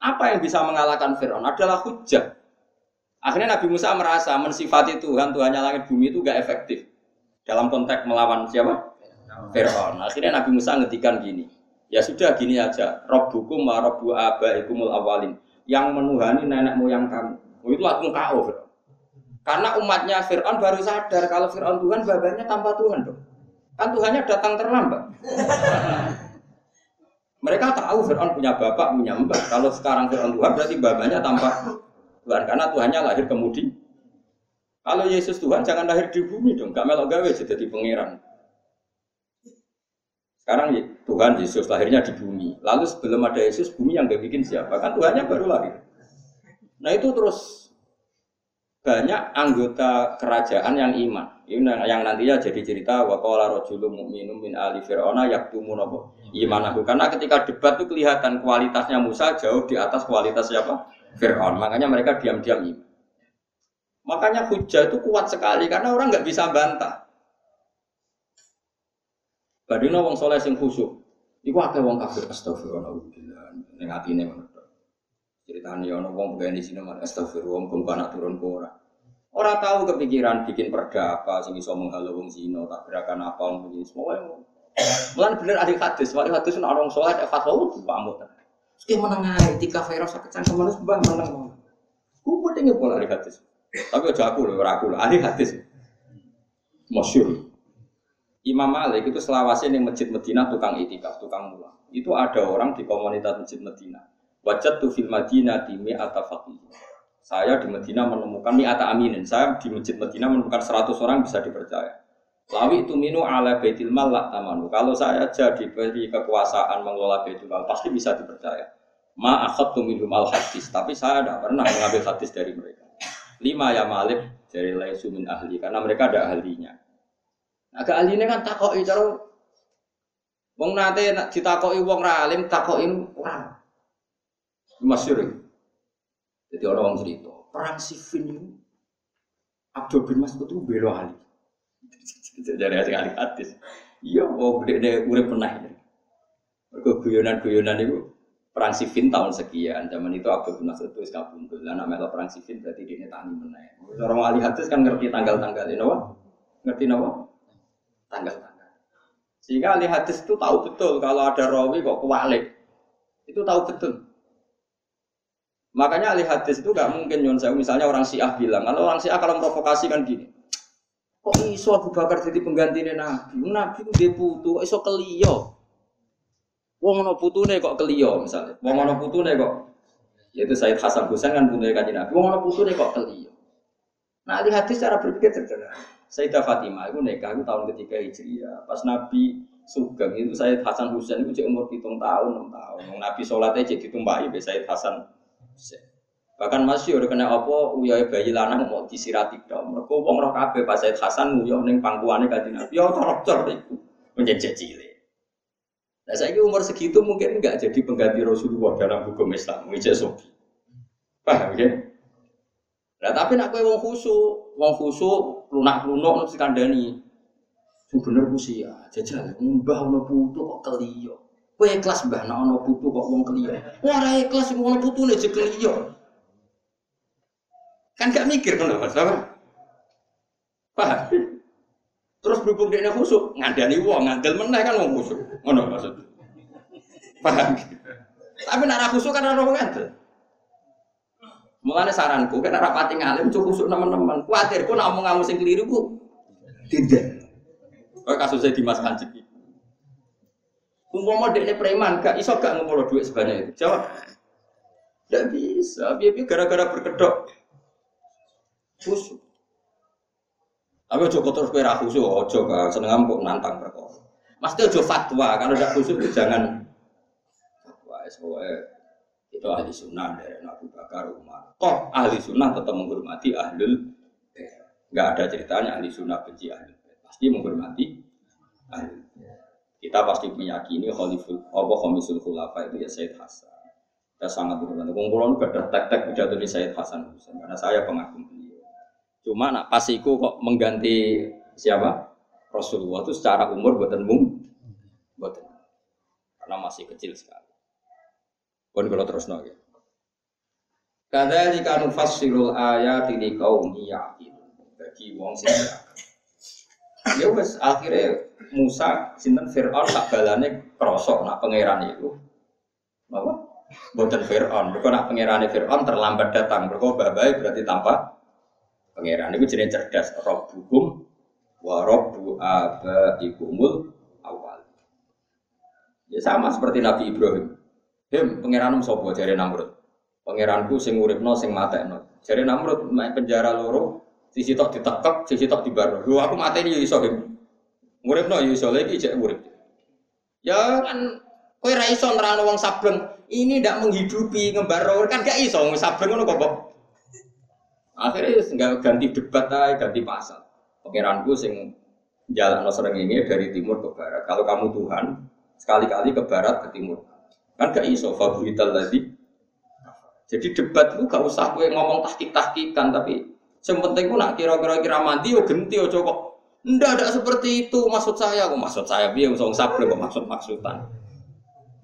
Apa yang bisa mengalahkan Fir'aun adalah hujah. Akhirnya Nabi Musa merasa mensifati Tuhan, Tuhannya langit bumi itu nggak efektif. Dalam konteks melawan siapa? Fir'aun. Akhirnya Nabi Musa ngetikan gini, ya sudah gini aja, Rabbukum wa Rabbu abaikumul awalin, yang menuhani nenek moyang kamu. Itu langsung K O. Karena umatnya Fir'aun baru sadar kalau Fir'aun Tuhan, babanya tanpa Tuhan dong. Kan Tuhannya datang terlambat. Mereka tahu Fir'aun punya bapak, punya mbak. Kalau sekarang Fir'aun Tuhan berarti babanya tanpa Tuhan, karena Tuhannya lahir kemudian. Kalau Yesus Tuhan jangan lahir di bumi dong, gak melok gawe jadi pangeran. Sekarang Tuhan Yesus lahirnya di bumi. Lalu sebelum ada Yesus, bumi yang gak bikin siapa? Kan Tuhannya baru lahir. Nah itu terus banyak anggota kerajaan yang iman. Ini yang nantinya jadi cerita wa qala rajulun mu'minun min ali fir'auna yaktumu imanahu. Karena ketika debat itu kelihatan kualitasnya Musa jauh di atas kualitas siapa? Fir'aun. Makanya mereka diam-diam iman. Makanya hujah itu kuat sekali karena orang enggak bisa bantah. Badina wong saleh sing khusyuk. Iku akeh wong kafir astagfirullah billah ning atine ngono. Critane ana wong pengen di sini malah astagfirullah kok ana turun kok ora. Ora tahu kepikiran bikin perda apa sing iso menghalau wong zina, tabrakan apa wong iki semono. Mulan bener ahli hadis, ahli hadis ana wong saleh tak fatwa pamut. Sing meneng ae tiga virus kecangkem terus mbah meneng. Ku pentinge pola ahli hadis. Tapi aja aku lho ora aku lho ahli hadis. Masyhur. Imam Malik itu selawase ning Masjid Madinah tukang itikaf, tukang mulang. Itu ada orang di komunitas Masjid Madinah. Wajadtu fil Madinati mi'ata faqih. Saya di Madinah menemukan mi'ata aminin. Saya di Masjid Madinah menemukan seratus orang bisa dipercaya. Lawi itu minu ala baitil mal la tamanu. Kalau saya aja diberi kekuasaan mengelola Baitul Mal pasti bisa dipercaya. Ma akhadtu minhum al hadis, tapi saya tidak pernah mengambil hadis dari mereka. Lima ya Malik dari laisu min ahli karena mereka ada ahlinya. Agak nah, aline kan takoki karo wong nate nek ditakoki wong ra alim takoki ora. Masyhur. Dadi ana wong cerita, perang Siffin niku Abdul bin Mas'ud itu bela Ali. Jare ati ahli hadis. Iya, wong dekne urip meneh. Mergo guyonan-guyonan niku perang Siffin tahun sekian, zaman itu Abdul bin Mas'ud wis kabundul. Lah nek melu perang Siffin berarti dekne tani meneh. Cara wong ahli hadis kan ngerti tanggal-tanggal napa? Ngerti napa? Tanggal-tanggal. Sehingga ahli hadis itu tahu betul kalau ada rawi kok kualik. Itu tahu betul. Makanya ahli hadis itu enggak mungkin nyon saya misalnya orang Syiah bilang, kalau orang Syiah kalau provokasi kan gini. Kok iso Abu Bakar jadi penggantine Nabi? Nabi ku dhe putu, kok iso keliya. Wong ana putune kok keliya misalnya. Wong ana putune kok yaitu Sayyid Hasan Husain kan putune Kanjeng Nabi. Wong ana putune kok keliya. Nah, ahli hadis cara berpikir sederhana. Sayyidah Fatimah itu nikah itu tahun ketiga Hijriah. Pas Nabi Sugeng itu Sayyid Hasan Husain itu umur pitung tahun, enam tahun. Nabi sholatnya jadi ditumpahi oleh Sayyid Hasan Husain. Bahkan masih udah kena apa uyahe bayi lanang mau disirati dong. Mereka wong roh kabeh pas Sayyid Hasan nguyuh ning pangkuane Kanjeng Nabi. Ya torok-torok iku menjejek cilik. Lah saiki umur segitu mungkin enggak jadi pengganti Rasulullah dalam hukum Islam. Ijek soki. Paham ya? Lah tapi nek kowe wong khusyuk, wong khusyuk lunak-lunuk terus kandhani. Sing bener ku sia, jajal mbah ana putu kok keliya. Kowe ikhlas mbah nek ana putu kok wong keliya. Ora ikhlas wong ana putune je keliya. Kan gak mikir ngono, Mas. Paham? Terus berhubung dekne khusuk, ngandani wong, ngandel meneh kan wong khusuk. Ngono maksudku. Paham? Tapi nek ora khusuk kan ora ngandel. Mulane saranku kan ora pati ngalim cukup khusuk teman-teman. Kuwatirku nek omongmu sing keliru ku tindak. Kaya kasus e Dimas Kanjeng iki. Umpama dekne preman gak iso gak ngumpul dhuwit sebanyak itu. Jawab. Tidak bisa, biar-biar gara-gara berkedok khusuk. Tapi joko terus kira khusuk, joko seneng kok nantang berkor. Maksudnya joko fatwa, kalau tidak khusuk jangan fatwa. Soalnya itu ahli sunnah dari Abu Bakar Umar. Toh ahli sunnah tetap menghormati ahlul bait. Enggak ada ceritanya ahli sunnah benci ahlul bait. Pasti menghormati ahlul bait. Kita pasti meyakini khaliful apa komisul khulafa itu ya Sayyid Hasan. Kita sangat menghormati. Kumpulan ada tek-tek pidato di Sayyid Hasan Husain karena saya pengagum beliau. Cuma nak pasiku kok mengganti siapa? Rasulullah itu secara umur mboten mung mboten. Karena masih kecil sekali. Pun kalau terus nongki. Kadang jika nufassirul ayat ini kaum yakin bagi wong sejak. Ya wes akhirnya Musa sinten Fir'aun tak balane krosok nak pangeran itu. Apa? Boten Fir'aun. Mereka nak pangerane Fir'aun terlambat datang. Mereka babai berarti tanpa pangeran itu jenis cerdas. Robbukum wa robbu abaikumul awal. Ya sama seperti Nabi Ibrahim. Hem, pangeranmu sapa jare Namrud. Pangeranku sing uripno sing matekno. Jare Namrud mek penjara loro, sisi tok ditekek, sisi tok dibar. Lho aku mateni yo iso, Hem. Uripno yo iso, iki jek urip. Ya kan kowe ra iso nerangno wong sableng. Ini ndak menghidupi ngembaro kan gak iso wong sableng ngono kok. Akhire enggak ganti debat ae, ganti pasal. Pangeranku sing jalanno srengenge dari timur ke barat. Kalau kamu Tuhan, sekali-kali ke barat ke timur. Kan gak iso fabrital tadi. Jadi debat lu gak usah kowe ngomong tahkik-tahkikan tapi sing penting ku nak kira-kira kira mandi yo genti aja kok. Ndak ndak seperti itu maksud saya. Kok maksud saya piye wong sable kok maksud-maksudan.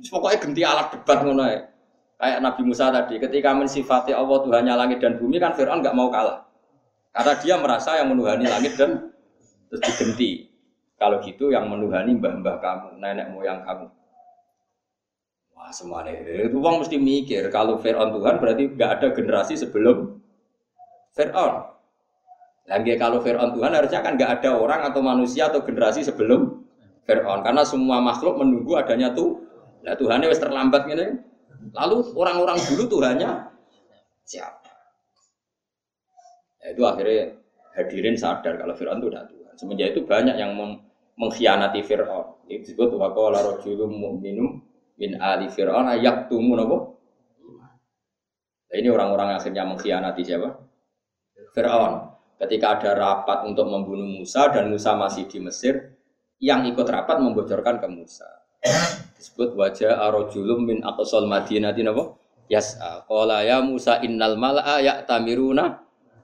Wis pokoke genti alat debat ngono ae. Kayak Nabi Musa tadi ketika mensifati Allah Tuhannya langit dan bumi kan Firaun gak mau kalah. Karena dia merasa yang menuhani langit dan terus digenti. Kalau gitu yang menuhani mbah-mbah kamu, nenek moyang kamu. Wah semuanya itu orang mesti mikir kalau Fir'aun Tuhan berarti enggak ada generasi sebelum Fir'aun. Lagi kalau Fir'aun Tuhan harusnya kan enggak ada orang atau manusia atau generasi sebelum Fir'aun karena semua makhluk menunggu adanya tuh. Nah Tuhannya wis terlambat ngene. Lalu orang-orang dulu Tuhannya siapa? Nah, itu akhirnya hadirin sadar kalau Fir'aun itu udah Tuhan. Semenjak itu banyak yang mem- mengkhianati Fir'aun. Ini disebut waqala rajulun mu'minun min ali Fir'aun yaktumun apa? Nah, ini orang-orang akhirnya mengkhianati siapa? Fir'aun. Ketika ada rapat untuk membunuh Musa dan Musa masih di Mesir, yang ikut rapat membocorkan ke Musa. Disebut wajah arojulum min aqsal madinati napa? Yas'a qala ya Musa innal mal'a ya'tamiruna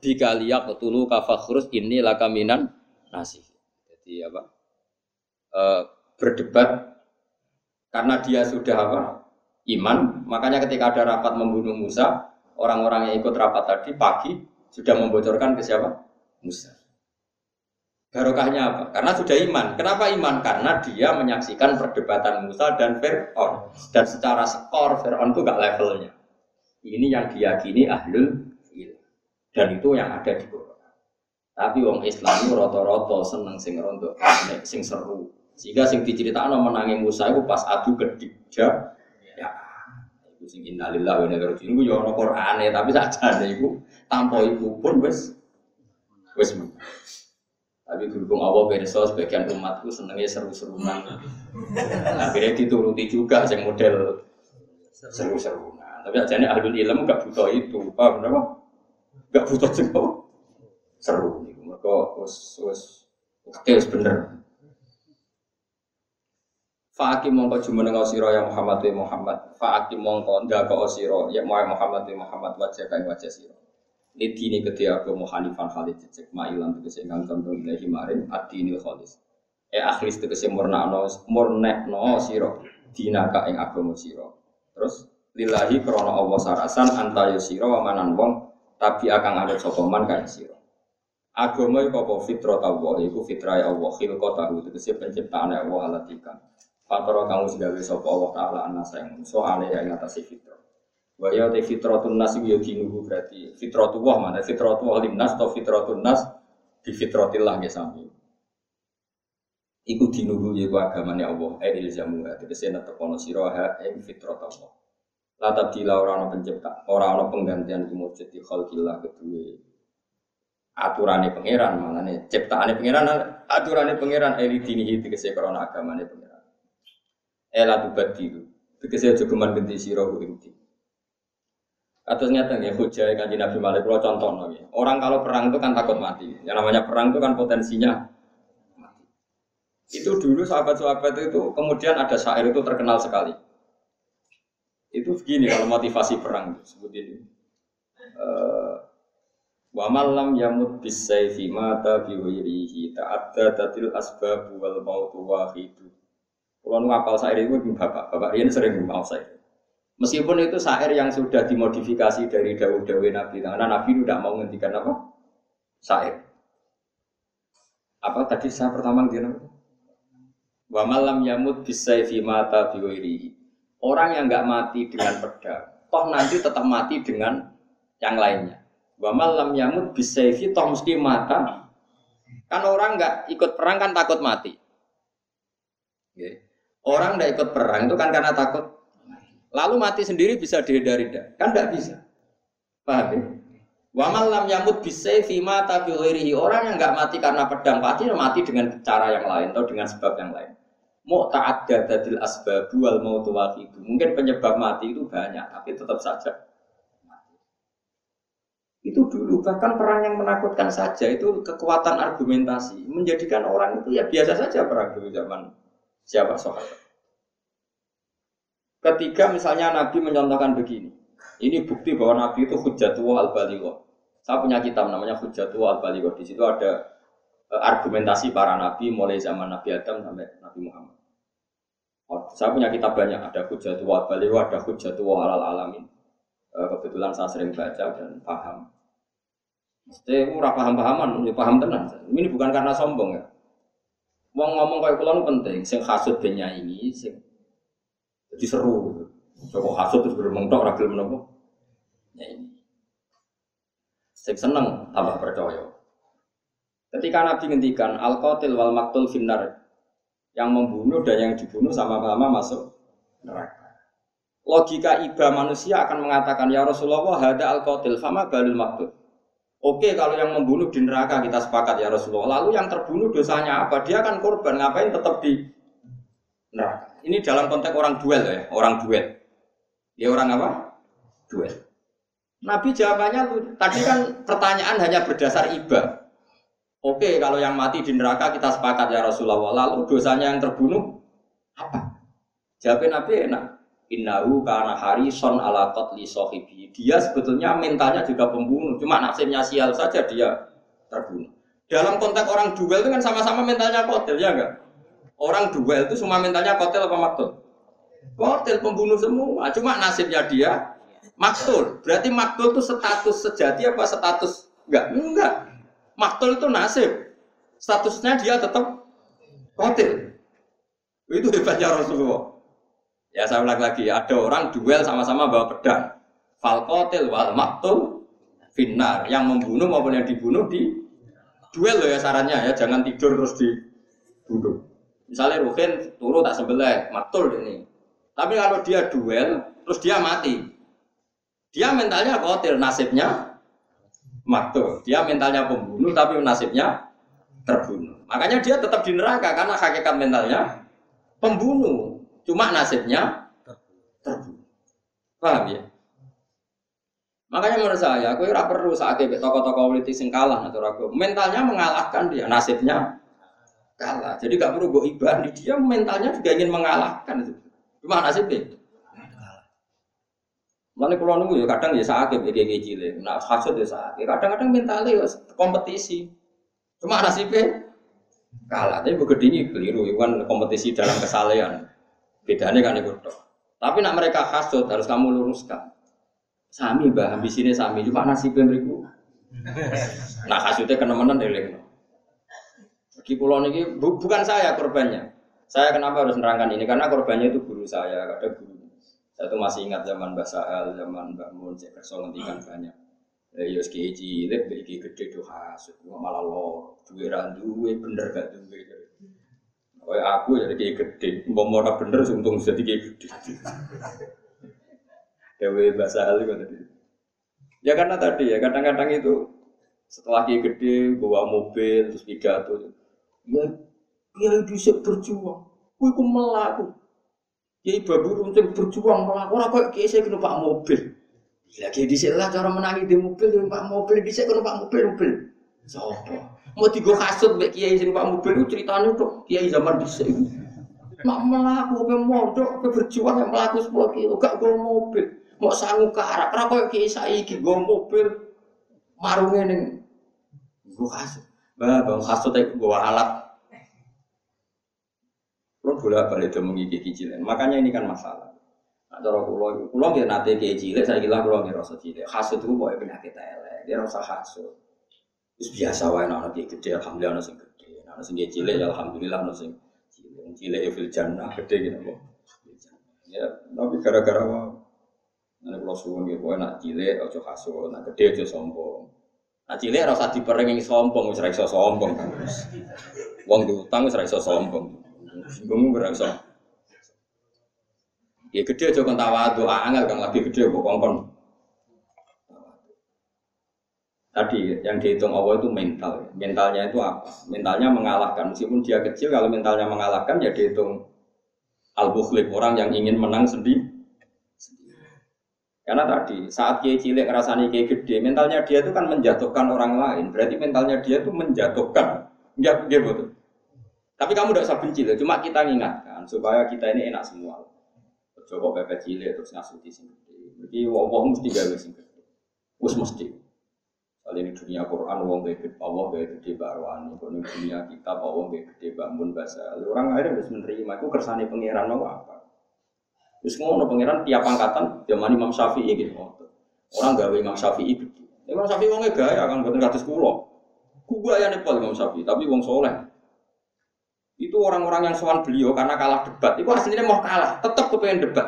bika liyaqtuluka fakhrus inni lakaminan nasih. Jadi apa? E, berdebat karena dia sudah apa? Iman, makanya ketika ada rapat membunuh Musa, orang-orang yang ikut rapat tadi pagi sudah membocorkan ke siapa? Musa. Barokahnya apa? Karena sudah iman. Kenapa iman? Karena dia menyaksikan perdebatan Musa dan Fir'aun. Dan secara skor Fir'aun itu gak levelnya. Ini yang diyakini ahlul ilm. Dan itu yang ada di Quran. Tapi wong Islam itu roto-roto seneng sing rondo, sing seru. Sehingga sing diceritakan menangi Musa itu pas adu gede ya. Ya. Iku sing innalillahi wa inna ilaihi raji'un ku yo ana Qur'ane tapi sakjane iku tanpa iku pun wis wis men. Tapi gulung apa pirsa sebagian umatku senenge seru-seruan. Akhirnya dituruti juga sing model seru-seruan. Tapi sakjane ahlul ilm gak butuh itu, paham napa? Gak butuh jenggo. Seru niku mergo wis wis wis bener. Fa'akim mongko jumenenga sira ya Muhammad wa Muhammad. Fa'akim mongko ndako sira ya Muhammad wa Muhammad wajah kang wajah sira. Nitine gede agama Hanifan Khalid cecek mailan tegese kang condong ilahi maring adinil khalis. E akhlis tegese murnakno murnekno sira dinaka ing agama sira. Terus lillahi krana Allah sarasan antayo sira wa manan wong tapi akang anut sapa man kang sira. Agama iku apa fitrah Allah iku fitrahe Allah khilqatahu tegese penciptaane Allah alatika. Fatara kamu segawe sapa Allah taala anasa yang manusa ale yang ngatasi fitrah. Wa ya ta fitratun nas ya dinuhu berarti fitratullah mana fitratullah limnas ta fitratun nas di fitratillah nggih sami. Iku dinuhu ya agamane Allah e ilzamu ate kesena tepono sira ha ing fitratullah. La tabdila orang ana pencipta, orang ana penggantian kemujud di khalqillah kedue. Aturane pangeran malane ciptaane pangeran aturane pangeran elidinihi tegese krana agamane pangeran. Ela tubadilu tegese aja geman genti sira kuwinti. Atus nyata nggih hujah Kanjeng Nabi Malik kula contohno nggih. Orang kalau perang itu kan takut mati. Yang namanya perang itu kan potensinya mati. Itu dulu sahabat-sahabat itu kemudian ada syair itu terkenal sekali. Itu begini kalau motivasi perang seperti ini. Uh, Wa malam yamut bisayfi mata biwirihi ta'adda tatil asbab wal mautu wahidu. Kalau ngapal syair itu mungkin bapak, bapak Rian sering ngapal syair. Meskipun itu syair yang sudah dimodifikasi dari dawuh-dawuh Nabi, karena Nabi itu tidak mau menghentikan apa? Syair. Apa tadi saya pertama ngomong? Wa malam yamut bisayfi mata biwirihi. Orang yang enggak mati dengan pedang, toh nanti tetap mati dengan yang lainnya. Wa mal lam yamut bisayfi, toh mesti mata. Kan orang enggak ikut perang kan takut mati. Okay. Orang enggak ikut perang itu kan karena takut. Lalu mati sendiri bisa dihindari enggak? Kan enggak bisa. Paham ya? Wa mal lam yamut bisayfi mata biwirihi. Orang yang enggak mati karena pedang, pasti mati dengan cara yang lain atau dengan sebab yang lain. Mau taat gadadil asbab wal mau tuwak itu mungkin penyebab mati itu banyak tapi tetap saja mati. Itu dulu bahkan perang yang menakutkan saja itu kekuatan argumentasi menjadikan orang itu ya biasa saja perang dulu zaman siapa sahabat. Ketiga misalnya Nabi mencontohkan begini, ini bukti bahwa Nabi itu hujjatul al-baligh. Saya punya kitab namanya Hujjatul al-Baligh, di situ ada argumentasi para nabi mulai zaman Nabi Adam sampai Nabi Muhammad. Oh, saya punya kitab banyak, ada Hujjatul al-Baligh, ada Hujjatul alal alamin. Kebetulan saya sering baca dan paham. Mesti ora paham-pahaman, ya paham tenan. Ini bukan karena sombong ya. Wong ngomong kaya kula nu penting, sing hasud ben nyanyi sing dadi seru. Coba hasud terus bermentok ora gelem menapa. Nyanyi. Sing seneng tambah percaya. Ketika Nabi ngendikan al-qatil wal maqtul finnar, yang membunuh dan yang dibunuh sama-sama masuk neraka. Logika iba manusia akan mengatakan ya Rasulullah hada al-qatil fama balul maqtul. Oke, kalau yang membunuh di neraka kita sepakat ya Rasulullah. Lalu yang terbunuh dosanya apa? Dia kan korban, ngapain tetap di neraka? Ini dalam konteks orang duel ya, orang duel. Dia orang apa? Duel. Nabi jawabannya tadi kan pertanyaan hanya berdasar iba. Oke, kalau yang mati di neraka kita sepakat ya Rasulullah. Lalu dosanya yang terbunuh apa? Jawab Nabi enak. Innahu kana harison ala qatli sahibi. Dia sebetulnya mentalnya juga pembunuh, cuma nasibnya sial saja dia terbunuh. Dalam konteks orang duel itu kan sama-sama mentalnya qatil ya enggak? Orang duel itu semua mentalnya qatil apa maktul? Qatil pembunuh semua, cuma nasibnya dia maktul. Berarti maktul itu status sejati apa status enggak? Enggak. Maktul itu nasib, statusnya dia tetap qatil. Itu hebatnya Rasulullah. Ya saya ulang lagi, ada orang duel sama-sama bawa pedang. Fal qatil wal maktul finnar, yang membunuh maupun yang dibunuh di duel loh ya sarannya ya, jangan tidur terus dibunuh. Misalnya Ruhin turu tak sebelah, maktul ini. Tapi kalau dia duel, terus dia mati. Dia mentalnya qatil, nasibnya maktul. Dia mentalnya pembunuh tapi nasibnya terbunuh. Makanya dia tetap di neraka karena hakikat mentalnya pembunuh, cuma nasibnya terbunuh. Paham ya? Makanya menurut saya, aku ora perlu saatnya tokoh-tokoh politik sing kalah atau ragu. Mentalnya mengalahkan dia, nasibnya kalah. Jadi gak perlu go ibah, dia mentalnya juga ingin mengalahkan itu. Cuma nasibnya mane kula nunggu ya kadang ya sakit iki-iki cilik, nek hasud ya sakit. Kadang-kadang mentale ya kompetisi. Cuma nasibe kalah. Tapi begedini keliru, iwan kompetisi dalam kesalehan. Bedane kan iku tok. Tapi nek mereka hasud harus kamu luruskan. Sami mbah ambisine sami, cuma nasibe mriku. Nah hasude kenemenen elingno. Iki kula niki bu, bukan saya korbannya. Saya kenapa harus nerangkan ini? Karena korbannya itu guru saya, kadang guru itu masih ingat zaman Mbak Sa'al, zaman Mbak Mun, saya kerso ngendikan banyak. Ya iki cilik, iki gedhe do hasud, malah lor, duwe ra duwe bener gak duwe. Kayak aku ya iki gedhe, umpama ora bener untung dadi iki gedhe. Dewi bahasa hal itu tadi. Ya karena tadi ya kadang-kadang itu setelah ki gede bawa mobil terus pidato. Ya kiai dhisik berjuang. Kuwi ku melaku. Kiai babu runcing berjuang melaku ora kok kiai sing numpak mobil. Ya kiai dhisik lah cara menangi di mobil numpak mobil dhisik kok numpak mobil-mobil. Sopo? Mau digo kasut mbek kiai sing numpak mobil ku critane tok kiai zaman dhisik. Mak melaku pe mondok pe berjuang melaku sepuluh kilometer gak go mobil. Mau sangu karak, kenapa kayak saiki gue mobil marungnya nih, gue kasut, bah bang kasut tapi gue alat, lo boleh balik itu menggigit cilik, makanya ini kan masalah. Atau pulau, pulau dia nanti kayak cilik, saya bilang pulau dia rasa cilik, kasut itu boleh penyakit elek, dia rasa kasut. Terus biasa wae anak dia gede, alhamdulillah anak sing gede, anak sing cilik, alhamdulillah anak sing cilik, cilik fil jannah gede gitu loh. Ya, tapi gara-gara nek kula suwun nggih kowe nak cilik aja kasut, nak gedhe aja sombong. Nak cilik ora usah diperingi sombong, wis ora iso sombong kan wis. Wong diutang wis ora iso sombong. Sombong ora iso. Ya gedhe aja kon tawadhu, angel kan lagi gedhe kok kongkon. Tadi yang dihitung awal itu mental. Mentalnya itu apa? Mentalnya mengalahkan. Meskipun dia kecil kalau mentalnya mengalahkan ya dihitung al-bukhlib, orang yang ingin menang sendiri. Karena tadi saat kiai cilik ngerasani kiai gede, mentalnya dia itu kan menjatuhkan orang lain. Berarti mentalnya dia itu menjatuhkan. Enggak begitu. Tapi kamu tidak usah benci loh. Cuma kita ingatkan supaya kita ini enak semua. Coba pepet cilik terus ngasuti sing gede. Jadi wong-wong mesti gawe sing gede. Wis mesti. Kali ini dunia Quran wong gawe gede, Allah gawe gede barwani. Kok ning dunia kitab wong gawe gede bangun basa. Orang akhirnya wis menerima iku kersane pangeran apa. Terus ngono pangeran tiap angkatan zaman Imam Syafi'i gitu. Orang gawe Imam Syafi'i gitu. Imam Syafi'i wong e gaya kan boten kados kula. Kuwi ayane pol Imam Syafi'i, tapi wong soleh. Itu orang-orang yang sowan beliau karena kalah debat. Iku asline mau kalah, tetep kepengin debat.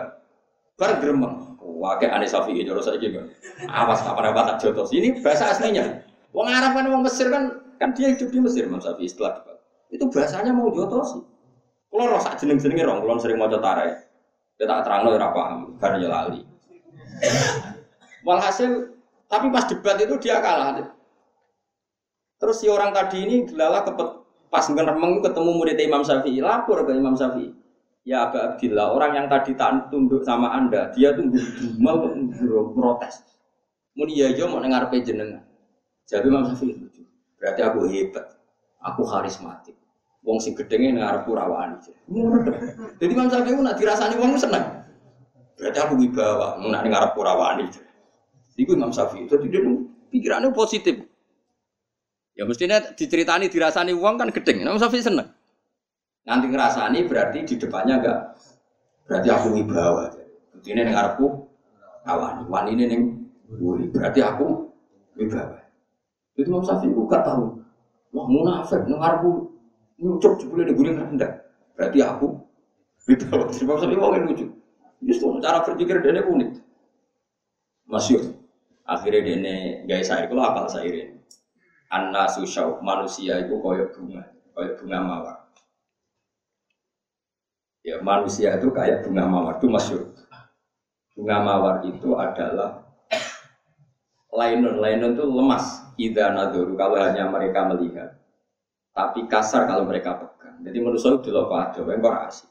Bar gremeng. Wah, akeh ane Syafi'i cara saiki, Bang. Awas kapan-kapan tak jotos. Ini bahasa aslinya. Wong Arab kan wong Mesir kan kan dia hidup di Mesir Imam Syafi'i setelah debat. Itu bahasanya mau jotosi. Kula ora sak jeneng-jenenge rong, kula sering maca tarikh. Dia tak terang loh, tidak paham, karena dia lali. Walhasil, tapi pas debat itu dia kalah. Terus si orang tadi ini dilala kepet, pas ngeremeng ketemu murid Imam Syafi'i, lapor ke Imam Syafi'i. Ya Aba Abdillah, orang yang tadi tak tunduk sama anda, dia tuh mau protes. Muni ya yo mau ngarepe jenengan. Jadi Imam Syafi'i lucu. Berarti aku hebat, aku karismatik. Wong sing gedenge ning arep rawani. Dadi Imam Syafi'i nak dirasani wong seneng. Berarti aku wibawa, nak ning arep rawani. Iku Imam Syafi'i itu pikirane positif. Ya mestinya diceritani dirasani wong kan gedeng. Imam Syafi'i seneng. Nanti ngrasani berarti di depannya enggak. Berarti aku wibawa. Gedene ning arepku rawani. Wanine ning mburi. Berarti aku wibawa. Itu Imam Syafi'i ku gak tahu. Wah munafik ning arepku nyucuk jebule ning guring rendah. Berarti aku beda. Sebab sampe wong nyucuk. Justru cara berpikir dene unik. Masyhur. Akhire dene gawe syair kula apal syaire. Annasu syauq, manusia itu koyo bunga, koyo bunga mawar. Ya manusia itu kayak bunga mawar, itu masyhur. Bunga mawar itu adalah lainun, lainun itu lemas idza nadhuru, kalau hanya mereka melihat. Tapi kasar kalau mereka pegang. Jadi menurut saya delok padha wae kok asik.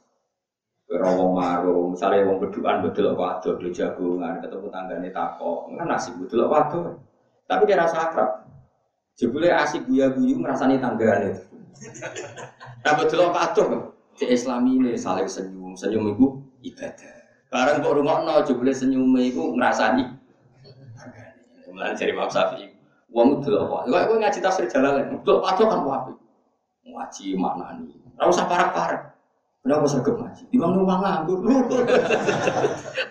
Karo wong marung, misale wong bedukan delok padha delok jagongan ketemu tanggane takok, kan asik delok padha. Tapi dia rasa akrab. Jebule asik guyu-guyu ngrasani tanggane. Tapi delok padha cek islamine saling senyum, senyum iku ibadah. Bareng kok rungokno jebule senyume iku ngrasani tanggane. Mulane jare Imam Syafi'i, wong delok wae. Kok kowe ngaji Tafsir Jalalain, delok padha kan wae. Ngaji maknani, ora usah parek-parek. Ora usah sergep ngaji. Dimang wong nganggur.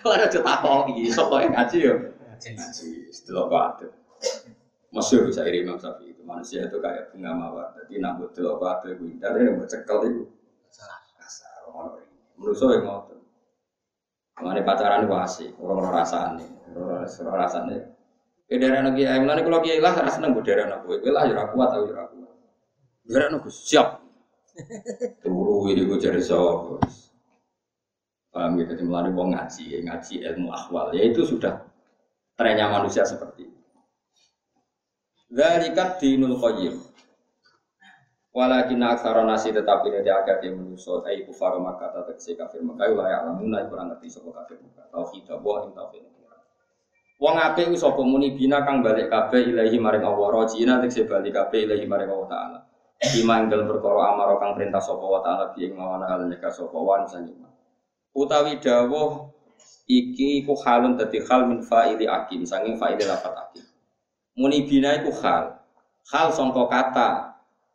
Ora aja takoki, sapa sing ngaji ya. Ngaji, delok padha. Masyhur syair Imam Syafi'i itu manusia itu kayak bunga mawar. Dadi nek mbok delok padha kuwi ndare mbok cekel iku salah kasar ngono. Menurut saya ngoten. Mane pacaran ku asik, ora rasane, ora rasane. Kederan iki ae mlane kula kiye lah seneng kederan aku. Kowe lah ya ora kuat aku ya. Gerak nunggu siap, turu ini gue cari sok. Paham ya, jadi melalui wong ngaji, ngaji ilmu akhwal, ya itu sudah trennya manusia seperti itu. Dzalika dinul qayyim. Walakin aksara nasi tetapi ada akad yang menuso ai kufar maka tatkse kafir maka ulai alamuna kurang ngerti sapa kafir maka tauhid wa tauhid. Wong apik ku sapa muni bina kang balik kabeh ilahi maring Allah rajina tekse balik kabeh ilahi maring Allah taala. Dimanggal perkara amar kang perintah sapa wa taala biing mawana halika sapa wan sanima. Utawi dawuh iki ku halun dadi hal min fa'ili akim sanging fa'ili lafat akim. Muni bina iku hal. Hal sangka kata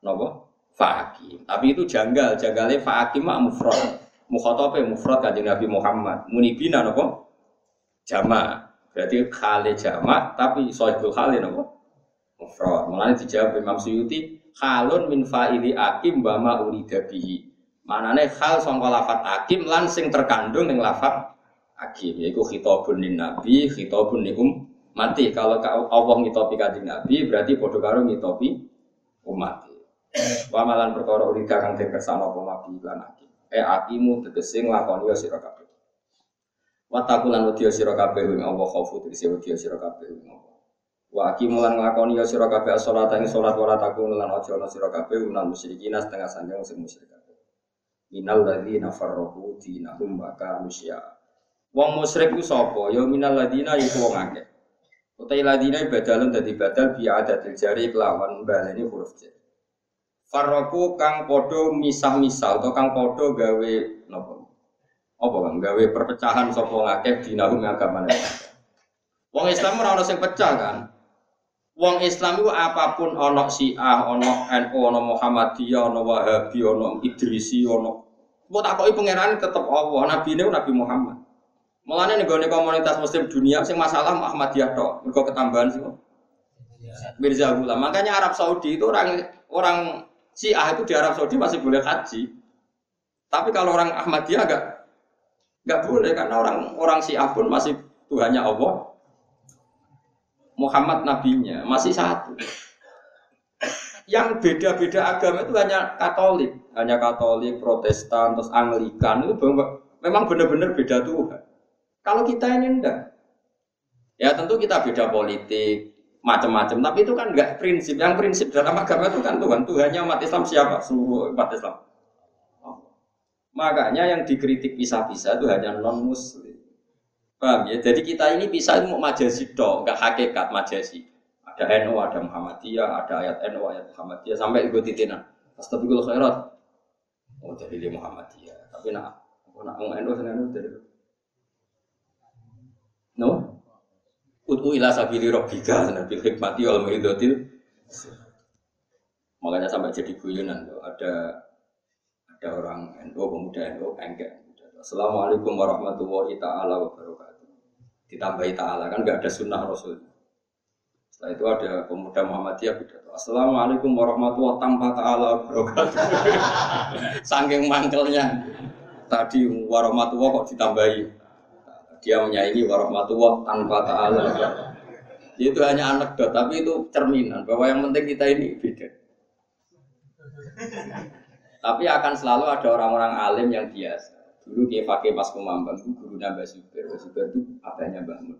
napa? Fa'akim, tapi itu janggal, janggalnya fa'akim mak mufrad mukhotope mufrad kanjeng Nabi Muhammad munibina apa? Jama berarti khale jama, tapi sohibul khale apa? Mufrad, makanya dijawab Imam Suyuti khalun min fa'ili akim bama uridabihi maknanya khal sangka lafat akim lan sing terkandung yang lafat akim yaitu khitabun lin Nabi, khitabun li ummati kalau Allah ngitopi kanjeng Nabi, berarti bodoh karo ngitopi ummati wamalan perkara urida kang ten kersane apa mabdi lan akim. Eh akimu tegese nglakoni sira kabeh. Wa taqulan wedi sira kabeh ing Allah khaufu tegese wedi sira kabeh ing Allah. Wa akimu lan nglakoni sira kabeh salat ing salat wa takun lan aja ana sira kabeh lan musyrikin setengah sanjang sing musyrik. Minal ladzina farraqu dinahum wa kanu syi'a. Wong musyrik ku sapa? Ya minal ladzina iku wong akeh. Utai ladzina badalun dadi badal bi adatil jari kelawan baleni huruf jar. Farroku kang podo misah-misah atau kang podo gawe apa? Apa kang gawe perpecahan sapa ngakeh dinahum agamane. Wong Islam ora ono sing pecah kan. Wong Islam iku apapun ana Syiah, ana N U, ana Muhammadiyah, ana Wahabi, ana Idrisi, ana mbok takoki pangerane tetep Allah, nabine Nabi Muhammad. Mulane nggone komunitas muslim dunia sing masalah Muhammadiyah tok, mergo ketambahan sing Mirza Ghulam. Makanya Arab Saudi itu orang orang Syiah itu di Arab Saudi masih boleh haji, tapi kalau orang Ahmadiyah enggak enggak boleh karena orang orang Syiah pun masih Tuhannya Allah, Muhammad nabinya masih satu. Yang beda-beda agama itu hanya Katolik, hanya Katolik, Protestan, terus Anglikan itu memang benar-benar beda Tuhan. Kalau kita ini enggak, ya tentu kita beda politik. Macam-macam, tapi itu kan enggak prinsip. Yang prinsip dalam agama itu kan Tuhan. Tuhannya umat Islam siapa? Seluruh umat Islam. Oh. Makanya yang dikritik pisah-pisah itu hanya non-muslim. Paham ya? Jadi kita ini pisah itu mau majazi dong, enggak hakikat majazi. Ada N U, ada Muhammadiyah, ada ayat N U, ayat Muhammadiyah sampai ikut titinan. Astaghfirullah khairat. Oh, jadi dia Muhammadiyah. Tapi nak nak ngomong N U senang itu. No? Utu ila sabili rabbika nabi hikmati wal maidatil. Makanya sampai jadi guyonan loh. Ada ada orang N U pemuda N U enggak. Assalamualaikum warahmatullahi taala wabarakatuh. Ditambahi taala kan enggak ada sunnah rasul. Setelah itu ada pemuda Muhammadiyah pidato. Assalamualaikum warahmatullahi tanpa taala wabarakatuh. Saking mangkelnya tadi warahmatullahi kok ditambahi. Dia menyaingi warahmatullahi tanpa ta'ala ya. Itu hanya anekdot, tapi itu cerminan bahwa yang penting kita ini beda. Tapi akan selalu ada orang-orang alim yang biasa. Dulu dia pakai Mas Kumambang, gurunya Mbak Subir, Mbak Subir itu adanya Mbak Mun.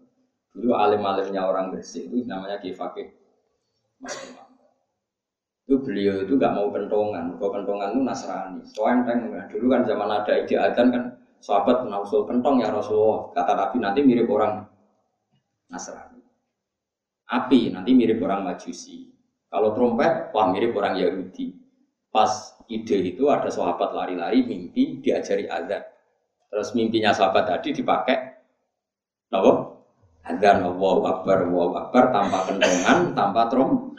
Dulu alim-alimnya orang Gresik itu namanya dia pakai Mas Kumambang. Itu beliau itu gak mau kentongan, kalau kentongan itu Nasrani. Soalnya dulu kan zaman ada ide adzan kan sahabat menausul kentong ya Rasulullah, kata Nabi nanti mirip orang Nasrani. Api nanti mirip orang Majusi. Kalau trompet, wah mirip orang Yahudi. Pas ide itu ada sahabat lari-lari mimpi diajari azan. Terus mimpinya sahabat tadi dipakai napa? Azan Allahu Akbar, Allahu Akbar tanpa kentongan, tanpa trom.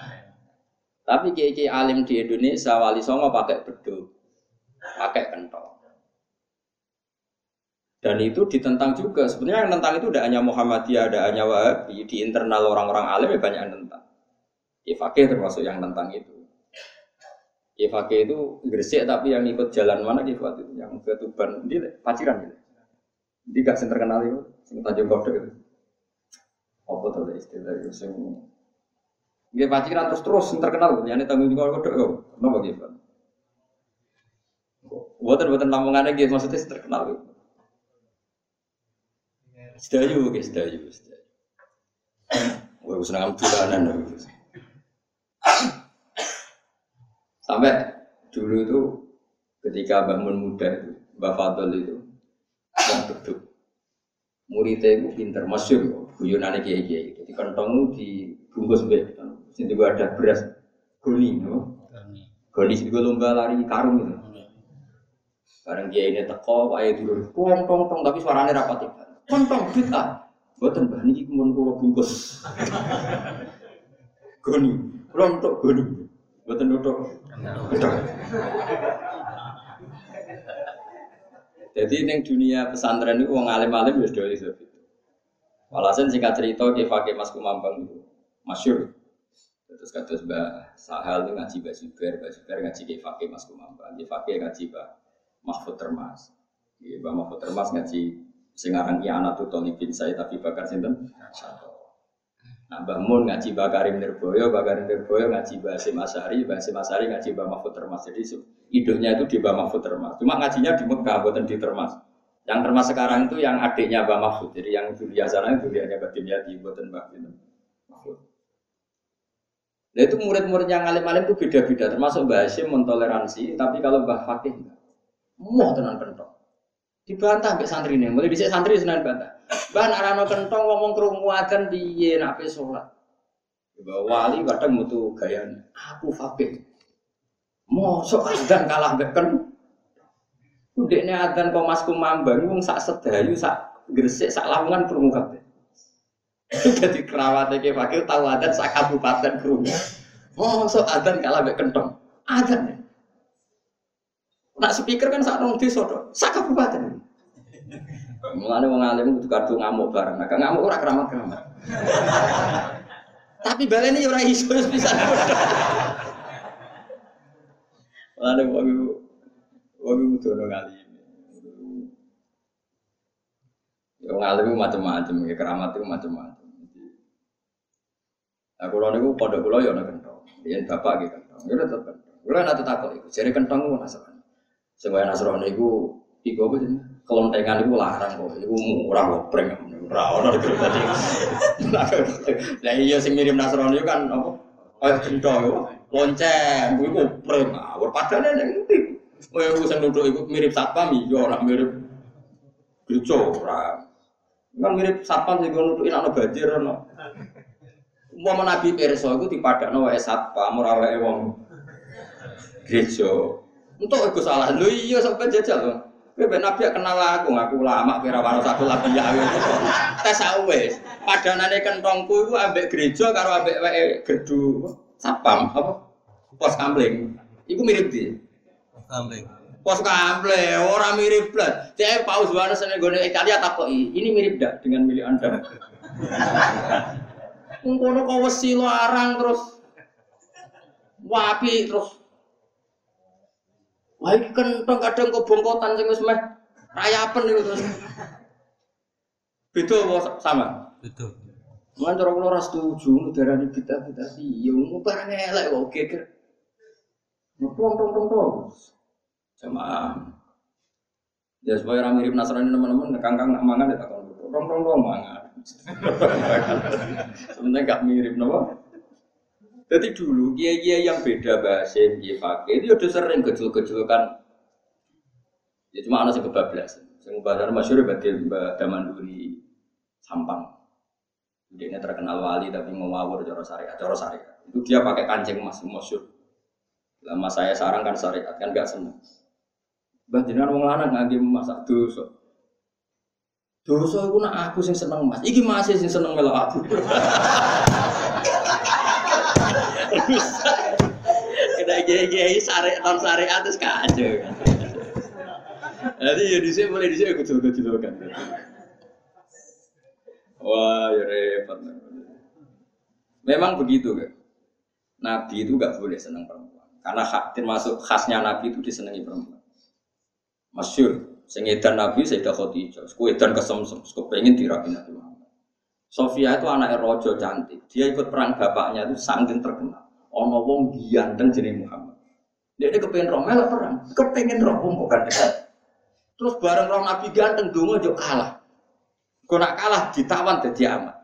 Tapi kiai-kiai alim di Indonesia wali songo pakai beduk, pakai kentong. Dan itu ditentang juga. Sebenarnya yang tentang itu tidak hanya Muhammadiyah, tidak hanya Wahabi. Di internal orang-orang alim ya banyak yang tentang. Ifakih termasuk yang tentang itu. Ifakih itu Gresik tapi yang ikut jalan mana Ifakih itu yang ke Tuban, di Paciran gitu. Jadi gak sing terkenal itu, sing Tanjung Kodok itu. Apa to istilah itu sing nggih Paciran terus terus sing terkenal ya Tanjung Kodok yo. Napa nggih, Pak? Water-water Lamongan iki maksudnya terkenal. Sedayu, oke sedayu. Wah, senang bulanan. Sampai dulu itu ketika bangun muda itu, Mbak Fadl itu yang beduk. Muridnya itu pinter, masyur, guyonannya kiai-kiai. Jadi kantongmu dibungkus baik. Jadi ada beras goni, goni juga lomba lari karung itu. Barang kiai ini teko, ayah dulu, tong tong tong, tapi suaranya rapat. Tong tong, bid'ah. Buatan bahan ini kemudian kalau bungkus. Goni, rontok goni. Buatan dodok. Jadi yang dunia pesantren itu orang alim-alim sudah dari situ. Walaupun singkat cerita kefake Mas Kumambang itu masyhur. Terus kata Mbak Sahal itu ngaji Mbak Zubair, Mbak Zubair ngaji kefake Mas Kumambang, kefake ngaji Mbak Mahfud Termas, Mbak Mahfud Termas ngaji Singarang Kianatu Tony bin Said tapi Bakar Sinten. Nah, Mbah Mun ngaji Mbah Karim Nirboyo, Mbah Karim Nirboyo ngaji Mbah Hasyim Asy'ari, Mbah Hasyim Asy'ari ngaji Mbah Mahfud Termas. Jadi hidupnya itu di Mbah Mahfud Termas. Cuma ngajinya di Mekah, bukan di Termas. Yang Termas sekarang itu yang adiknya Mbah Mahfud. Jadi yang Julia sana itu Julianya Mbah Dimyati, bukan Mbah Mahfud. Nah itu murid-murid yang alim-alim itu beda-beda. Termasuk Mbah Hasyim mentoleransi, tapi kalau Mbah Fakih enggak. Muah tenan pentok. Dibantah mbek santrine, mulai dhisik santri senang bantah. Mbah nek ana kentong ngomong krunguaken piye nek ape salat. Mbah wali kadang metu gayane, aku fakih. Mosok adzan kalah mbek kentong. Ndekne adzan kok Mas Kumambang wong sak sedayu, sak Gresik, sak lawangan krungu kabeh. Dadi kerawate iki fakih tau adzan sak kabupaten krungu. Mosok adzan kalah mbek kentong. Adzan nak speaker kan sak nang desa tok, sak kabupaten. Mulane wong alim kudu kadu ngamuk bareng, nek ngamuk ora keramat-keramat. Tapi balene ya ora iso wis pisan. Mulane wong wong kudu nang alim. Ya wong alim macam-macam, ya keramat itu macam-macam. Nah kula niku pondok kula ya ana kentong. Yen bapak nggih kentong, ya tetep kentong. Kula nate takok iku, jare kentong ngono asal. Sebagai Nasrani itu, itu apa sih? Kelontengan itu larang kok, itu murah kok, preng, murah, orang itu tadi. Nah iya, si mirip Nasrani itu kan, apa? Oh, gendong, lonceng, itu preng, padahal yang penting. Oh ya, yang duduk itu mirip satpam, iya orang mirip gerejo, orang. Kan mirip satpam, sehingga nudukin anak banjir, no. Umum Nabi Perso itu dipadak no, satpam, murah lewat wong gerejo. Untuk aku salah, lu iya sampai jajal loh. Bebe nabi kenal aku, aku lama, perawan aku lagi ya. Tes aku wes. Padanane kentongku itu ambek gereja, karo ambek wae gedu sapam apa? Pos kamling. Iku mirip dia. Kamling. Pos kamling, orang mirip blas. Cek paus warna seneng gone Italia takoki. Ini mirip ndak dengan milik Anda? Wong kono kok wesi larang terus wapi terus. Wah ini kentong kadang kebongkotan sing wis meh rayapen niku terus. Beda sama? Beda. Mun cara kula ora setuju darani bid'ah-bid'ah iki ya mung barang elek kok geger. Nopong tong tong tong. Jamaah. Ya supaya ra mirip Nasrani teman-teman, kangkang nak mangan ya takon tong tong tong mangan. Sebenarnya enggak mirip napa? Jadi dulu kiai-kiai yang beda bahasa kiai pakai itu udah sering gejol-gejol kan. Ya cuma ana sing kebablasan. Sing badar masyhur badhe Mbah Damanduri Sampang. Dia terkenal wali tapi ngawur cara syariat, cara syariat. Itu dia pakai kancing emas masyhur. Lama saya sarang kan syariat kan enggak seneng. Mbah jenengan wong lanang ngangge emas sak dosa. Dosa iku nek aku sing seneng emas. Iki masih sing seneng melok aku. Kena gaya-gaya syariat, non syariat terus kacau. Jadi ya di sini boleh di sini aku coba-coba. Wah, ya repot. Memang begitu kan. Nabi itu nggak boleh senang perempuan, karena termasuk khasnya Nabi itu disenangi perempuan. Masyhur, sengedan Nabi Sayyidah Khadijah, sengedan kesemsem, kepengen dirabi Nabi Muhammad. Sofia itu anak rojo cantik. Dia ikut perang bapaknya itu sangat terkenal. Ono wong ganteng jenenge Muhammad. Dia ini kepengen roh melok perang, kepengen roh wong kok ganteng. Terus bareng roh Nabi ganteng donga yo kalah. Kau nak kalah ditawan jadi amat.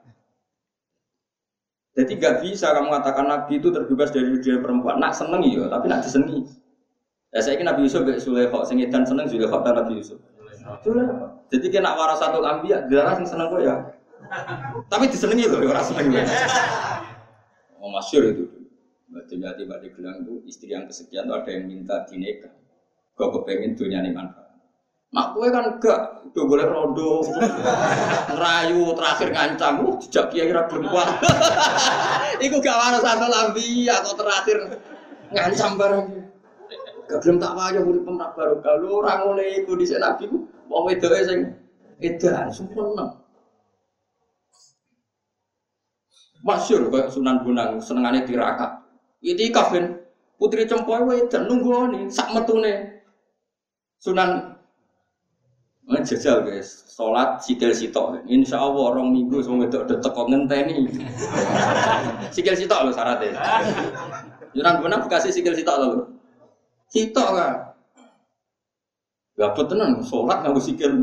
Jadi gak bisa kamu mengatakan Nabi itu terbebas dari dunia perempuan. Nak seneng ya, tapi nak disenengi. Ya saya kira Nabi Yusuf gak Sulaikhok sing edan seneng Sulaikhok ta Nabi Yusuf. Sulaikhok. Jadi kena warasatul anbiya, darah sing seneng kok ya. Tapi disenengi lho ora seneng. Oh masyhur itu. Berarti Mbak Digelang itu istri yang kesekian tuh ada yang minta dineka. Kok kepengen dunyane manfaat. Mak kowe kan gak udah boleh rondo. Rayu terakhir ngancam lu jejak kiai ra berkuah. Iku gak warasatul anbiya kok terakhir ngancam bareng. Gak belum tak wayo urip pemrak barokah. Lho ora ngene iku dhisik Nabi ku wong wedoke sing edan sempurna. Masyur kayak Sunan Bonang senengane tirakat. Itikaf ben putri cempoe wedan nunggoni sak metune. Sunan menjajal guys, sholat sikil sitok. Insya Allah orang minggu semua itu udah tekok ngenteni. Sikil sitok lo syaratnya. Jangan benar kasih sikil sitok lo. Sitok kan? Gak betenan, sholat nggak sikil.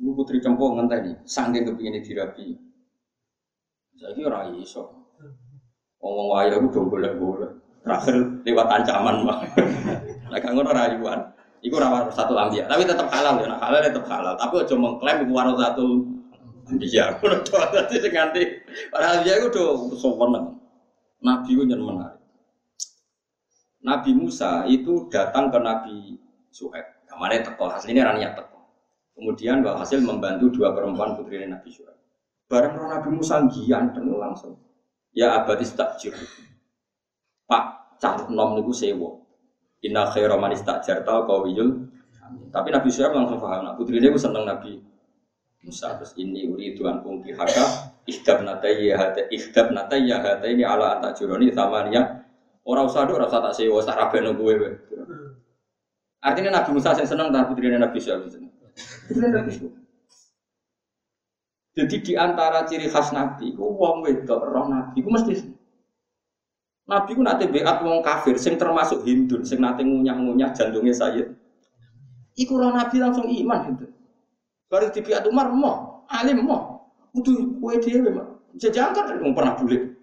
Ibu putri cempo ngenteni, sanggeng kepingin dirapi. Jadi rai sok. Ngomong wayang udah boleh boleh. Terakhir lewat ancaman mah. Lagi ngono rayuan. Iku rawar satu ambiya, tapi tetap halal ya, nah, halal tetap halal. Tapi aja mengklaim iku rawar satu ambiya. Ngono to dadi sing nganti ora ambiya iku do sowan. Nabi ku nyen menarik. Nabi Musa itu datang ke Nabi Syuaib. Kamane teko asline ra niat teko. Kemudian walhasil membantu dua perempuan putrine Nabi Syuaib. Bareng karo Nabi Musa ngiyan teng langsung. Ya abadis takjir. Pak, cah nom niku sewo. Inna khaira man istajarta qawiyul. Tapi Nabi Syuaib langsung paham. Nah, putrine iku seneng Nabi Musa. Terus ini uridu an kunti haka ihdabnatayya hada ihdabnatayya hada ini ala antajuroni samania. Ora usah ora usah tak sewa sak rabene kowe kowe. Artine Nabi Musa sing seneng ta putrine Nabi Syuaib seneng. Jadi di antara ciri khas Nabi ku wong wedok roh Nabi ku mesti Nabi ku nate beat wong kafir sing termasuk Hindun sing nate ngunyah-ngunyah jantunge Sayyid. Iku roh Nabi langsung iman gitu. Baru dibeat Umar moh, alim moh. Kudu kowe dhewe mak. Jajangker wong pernah bulik.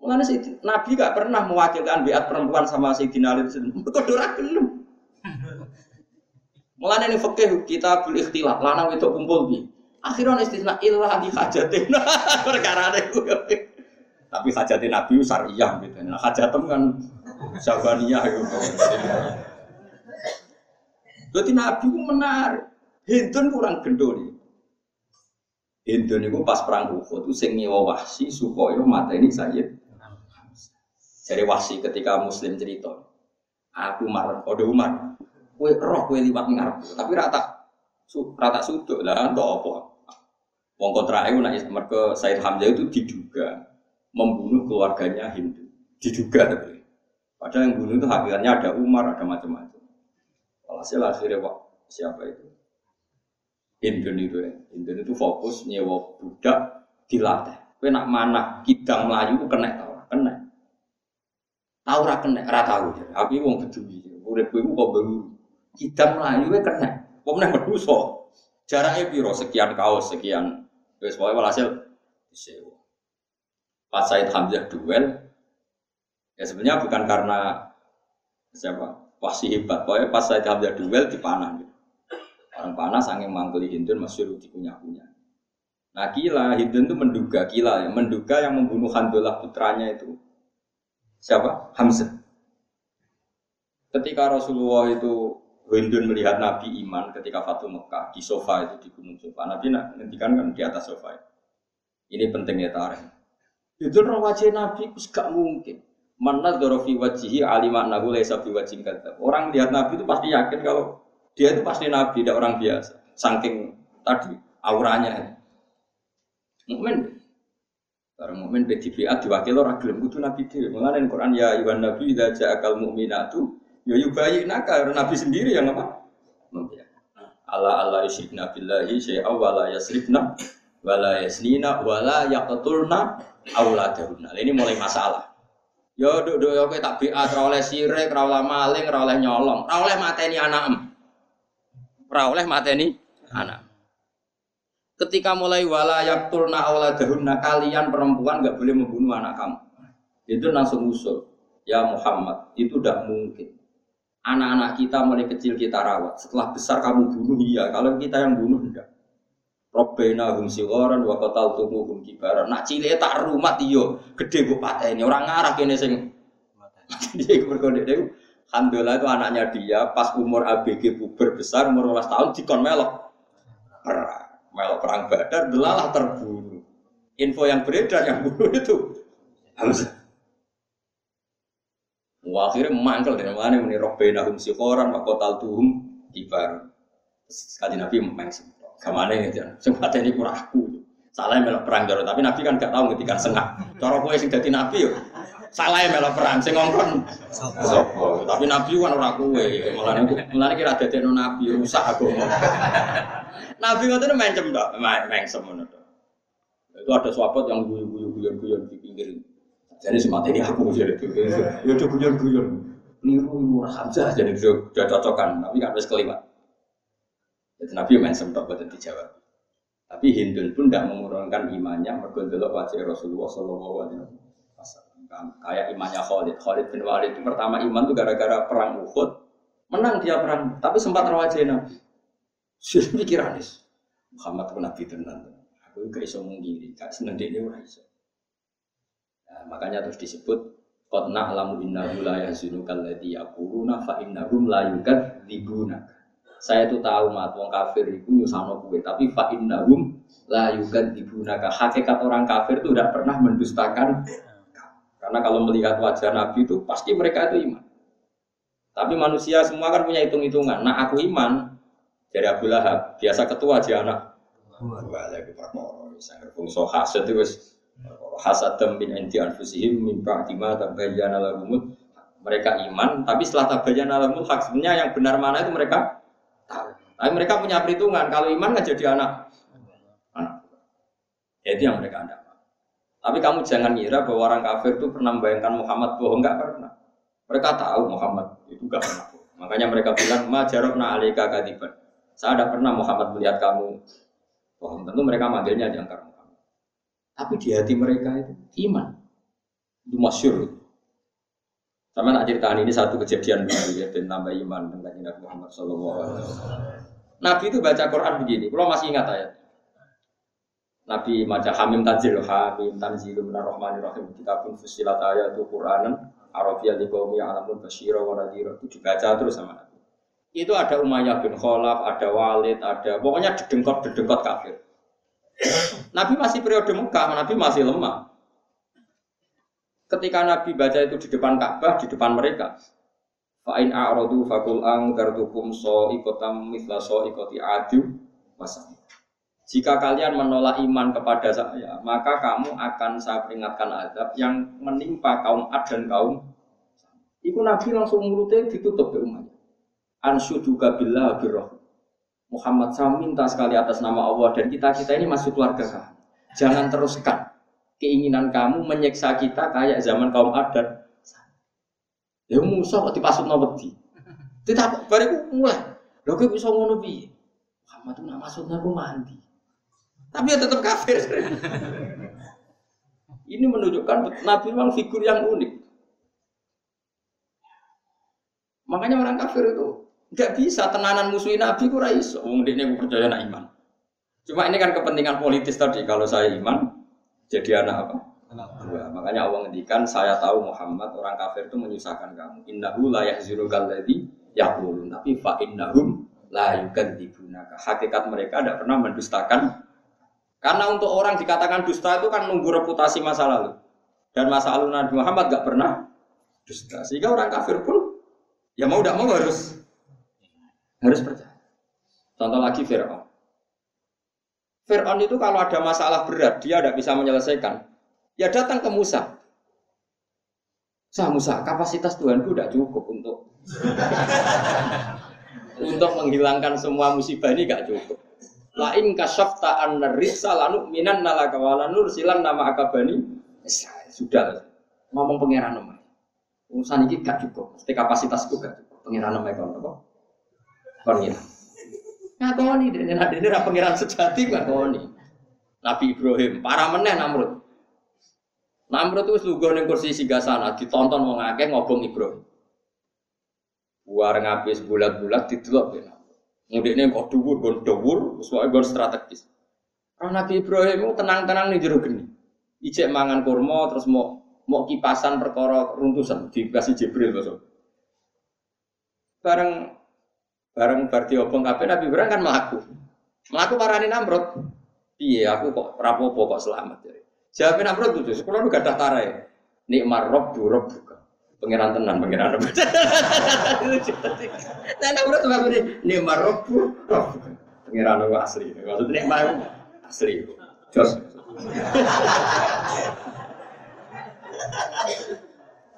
Mulane Nabi gak pernah mewakilkan beat perempuan sama Sayyidina Ali. Mergo ora gelem. Mulane ning fikih kita boleh ikhtilaf lanang wedok kumpul piye. Akhiran istisna illah di hajatin. Perkarane kuwi. Tapi hajatin Nabi syariah gitu. Nah, hajatem kan sabaniyah gitu. Berarti Nabi ku menarik. Hindun kurang gendone. Hindun niku pas perang Uhud sing nyewa wahsi supaya mateni Sayyid. Jadi wahsi ketika Muslim cerita, aku Umar, ode Umar. Kowe roh kowe liwat ning arep, tapi ra tak ra tak suduk lah entuk apa. Wong kontrake nek mergo Sayyid Hamzah itu diduga membunuh keluarganya Hindu, diduga tapi padahal yang bunuh itu hakikannya ada Umar, ada macam-macam. Walhasil akhirnya Pak siapa itu Hindun itu ya, Hindun itu fokus nyewa budak dilatih. Kowe nak manah kidang Melayu kena ta ora kena, tau ora kena ora tau ya. Tapi wong Bedui urip kowe kok baru kidang Melayu kowe kena apa meneh medusa jarake piro sekian kaos sekian wis wae walhasil disewa. Pas Sayyid Hamzah duel, ya sebenarnya bukan karena siapa pasti hebat, pokoknya pas Sayyid Hamzah duel dipanah gitu. Orang panah saking mangkeli Hindun masih dikunyah-kunyah. Nah Kila, Hindun itu menduga Kila ya, menduga yang membunuh Handolah putranya itu siapa? Hamzah. Ketika Rasulullah itu Hindun melihat Nabi iman ketika Fatu Mekah di sofa itu di gunung sofa, Nabi ngendikan kan di atas sofa. Ini pentingnya tarikh. Itu roh wajah Nabi itu gak mungkin. Mana dorofi wajihi alimaknahu laisa biwajin kadzab. Orang lihat Nabi itu pasti yakin kalau dia itu pasti Nabi, tidak orang biasa. Saking tadi auranya. Mukmin. Orang mukmin P D B A diwakil orang gelem kudu Nabi dhewe. Mulane Quran ya ayyuhan nabi idza ja'akal mu'minatu ya yubayyinaka, Nabi sendiri yang apa? Membiak. Ala alla yusrikna billahi syai'a wa la yasrifna wala yaslina wala yaqtulna auladahunna. Ini mulai masalah. Ya nduk-nduk yo kowe tak B A ora oleh sirik, ora oleh maling, ora oleh nyolong, ora oleh mateni anakem. Ora oleh mateni anak. Ketika mulai wala yaqtulna auladahunna, kalian perempuan enggak boleh membunuh anak kamu. Itu langsung usul. Ya Muhammad, itu tidak mungkin. Anak-anak kita mulai kecil kita rawat. Setelah besar kamu bunuh, iya. Kalau kita yang bunuh, enggak. Robena hum sigoran wa qataltumu hum kibaran. Nak cilik tak rumat iyo, gede mbok pateni. Ora ngarah kene sing mati. Iku perkara niku. Alhamdulillah itu anaknya dia pas umur A B G puber besar umur dua belas tahun dikon melok. Perang, melok perang Badar delalah terbunuh. Info yang beredar yang bunuh itu Hamzah. Wah, akhirnya mangkel dengan mana muni robena hum sigoran wa qataltuhum kibaran. Sekali Nabi mangsi. Kamane ya, sing pateni ora aku. Salahe melok perang karo tapi Nabi kan gak tahu ketika sengak. Cara kowe sing dadi Nabi yo. Salahe melok perang sing ngongkon sapa. Tapi Nabi kan ora kowe. Mulane mulane ki ra dadekno Nabi rusak agama. Nabi ngoten mencem tok, mengsem ngono tok. Itu ada sahabat yang guyon-guyon di pinggir. Jadi semateni aku yo yo guyon-guyon. Niru ora Hamzah jadi cocokan, tapi kan wis kelewat. Jadi Nabi mencem tak betul dijawab. Tapi Hindun pun tidak mengurangkan imannya. Mergondolok wajah Rasulullah Sallallahu Alaihi Wasallam. Kayak imannya Khalid. Khalid bin Walid itu pertama iman itu gara-gara perang Uhud. Menang dia perang, tapi sempat terwajah Nabi. Sudah pikiran is. Muhammad pun Nabi tenan. Aku gak iso mungkiri, gak seneng dia ora iso. Makanya terus disebut qad na'lamu innahu la yahzunuka alladhi yaquluna fa innahum la yukadzibunaka. Saya itu tahu mat wong kafir iku nyusahno kowe tapi fa innahum la yukadzibunaka. Hakikat orang kafir itu tidak pernah mendustakan karena kalau melihat wajah Nabi itu pasti mereka itu iman. Tapi manusia semua kan punya hitung-hitungan. Nah aku iman dari Abu Lahab biasa ketua aja anak. Wah lagi perkara wis fungso hasad wis hasad min inti anfusihim min ba'di ma tabayyana lahum. Mereka iman tapi setelah tabayyana lahum haknya yang benar mana itu mereka tahu. Tapi mereka punya perhitungan, kalau iman nggak jadi anak anak. Ya itu yang mereka ada. Tapi kamu jangan ngira bahwa orang kafir itu pernah membayangkan Muhammad bohong, nggak pernah. Mereka tahu Muhammad itu nggak pernah bohong. Makanya mereka bilang, ma jarobna alaika kadiban. Saya tidak pernah Muhammad melihat kamu bohong. Tentu mereka manggilnya jangkar Muhammad. Tapi di hati mereka itu iman. Itu masyhur. Sama nak ceritaan ini satu kejadian baru ya dan tambah iman tentang Nabi Muhammad Sallallahu Alaihi Wasallam. Nabi itu baca Quran begini, kalau masih ingat ayat. Nabi baca Hamim Tanzil, Hamim Tanzil minar Rahmanir Rahim. Kitabun fussilat ayatu Qur'anan Arabiyyan liqaumin ya'lamun basyira wa nadhira. Itu dibaca terus sama Nabi. Itu ada Umayyah bin Khalaf, ada Walid, ada pokoknya dedengkot-dedengkot kafir. Nabi masih periode Mekah, Nabi masih lemah. Ketika Nabi baca itu di depan Ka'bah, di depan mereka. Fa'in a'radu faqul angdartukum sha'iqatam mithla sha'iqati 'adin wasam. Jika kalian menolak iman kepada saya, maka kamu akan saya peringatkan azab yang menimpa kaum 'Ad dan kaum. Iku Nabi langsung mulutnya ditutup ke umat. Ansyuduka billah birrah. Muhammad, saya minta sekali atas nama Allah dan kita-kita ini masuk keluarga kamu. Jangan teruskan keinginan kamu menyiksa kita kayak zaman kaum adat. Ya Musa kok dipasutno wedi. Ditakok bariku mulai. Lha kowe iso ngono piye? Muhammad itu nak maksudnya aku mandi. Tapi ya tetap kafir. Ini menunjukkan Nabi memang figur yang unik. Makanya orang kafir itu enggak bisa tenanan musuhin Nabi ku ra iso. Wong dekne ku percaya nak iman. Cuma ini kan kepentingan politis tadi, kalau saya iman jadi anak apa? Anak dua. Makanya Allah ngendikan, saya tahu Muhammad orang kafir itu menyusahkan kamu. Innahu la yahzurukal ladzi yaqulun. Tapi fa innahum la yukadzibunaka. Hakikat mereka tidak pernah mendustakan. Karena untuk orang dikatakan dusta itu kan nunggu reputasi masa lalu. Dan masa lalu Nabi Muhammad enggak pernah dusta. Sehingga orang kafir pun ya mau tidak mau harus harus percaya. Contoh lagi Firaun. Fir'aun itu kalau ada masalah berat, dia tidak bisa menyelesaikan. Ya datang ke Musa. Sa Musa, kapasitas Tuhanku tidak cukup untuk untuk menghilangkan semua musibah ini tidak cukup. La in kasyafta an-rizsa lanu'minanna laka wa lanursilanna ma'aka bani Israil. Sudah. Ngomong pangeran nama. Urusan ini tidak cukup. Mesti kapasitasku tidak cukup. Pangeran nama itu apa? Pangeran. ngakoni dene nadene ra pangeran sejati ngakoni. Nabi Ibrahim para meneh Namrud. Namrud wis lungguh ning kursi singgasana ditonton wong akeh ngobong Ibrahim. Buar ngabis bulat-bulat didelok ben. Mudine kok dhuwur nggon dhuwur wis wae nggon strategis. Roh Nabi Ibrahim tenang-tenang ning jero geni. Ijek mangan kurma terus mau mau kipasan perkara runtusan dikasih Jibril masuk. Bareng bareng berarti obong kabeh Nabi Ibrahim kan mlaku. Mlaku parane Namrud. Piye aku kok rapopo kok selamat jare. Jawabe Namrud kudu kula nu gadah tarae. Nikmar robbu robbuka. Pangeran tenan pangeran. Nah Namrud mabune nikmar robbu robbuka. Pangeran kok asli. Maksud nikmar asli. Jos.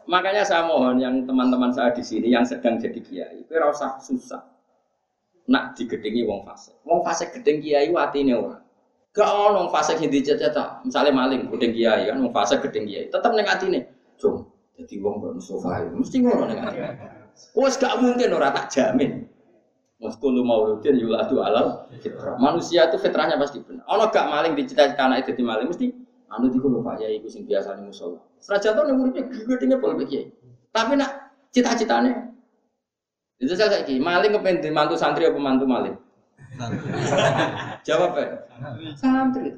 Makanya saya mohon yang teman-teman saya di sini yang sedang jadi kiai, kowe ora usah susah. Nak digedingi wong fasik. Wong fasik gedeng kiai watine ora. Gak ono wong fasik sing dicet-cetok. Misale maling gedeng kiai kan wong fasik gedeng kiai. Tetep ning atine. Jom, dadi wong kok Mustafa. Mesti ngono ning atine. Wes gak mungkin ora tak jamin. Muskulu mauludin yuladu alal fitrah. Manusia itu fitrahnya pasti benar. Ono gak maling dicet-cetok anake dadi maling mesti anu iku lho Pak Yai iku sing biasane musala. Serajatone uripe gedenge pol kiai. Tapi nak cita-citane itu saya saiki, maling kepen dimantu santri apa mantu maling? Jawab ya? Santri.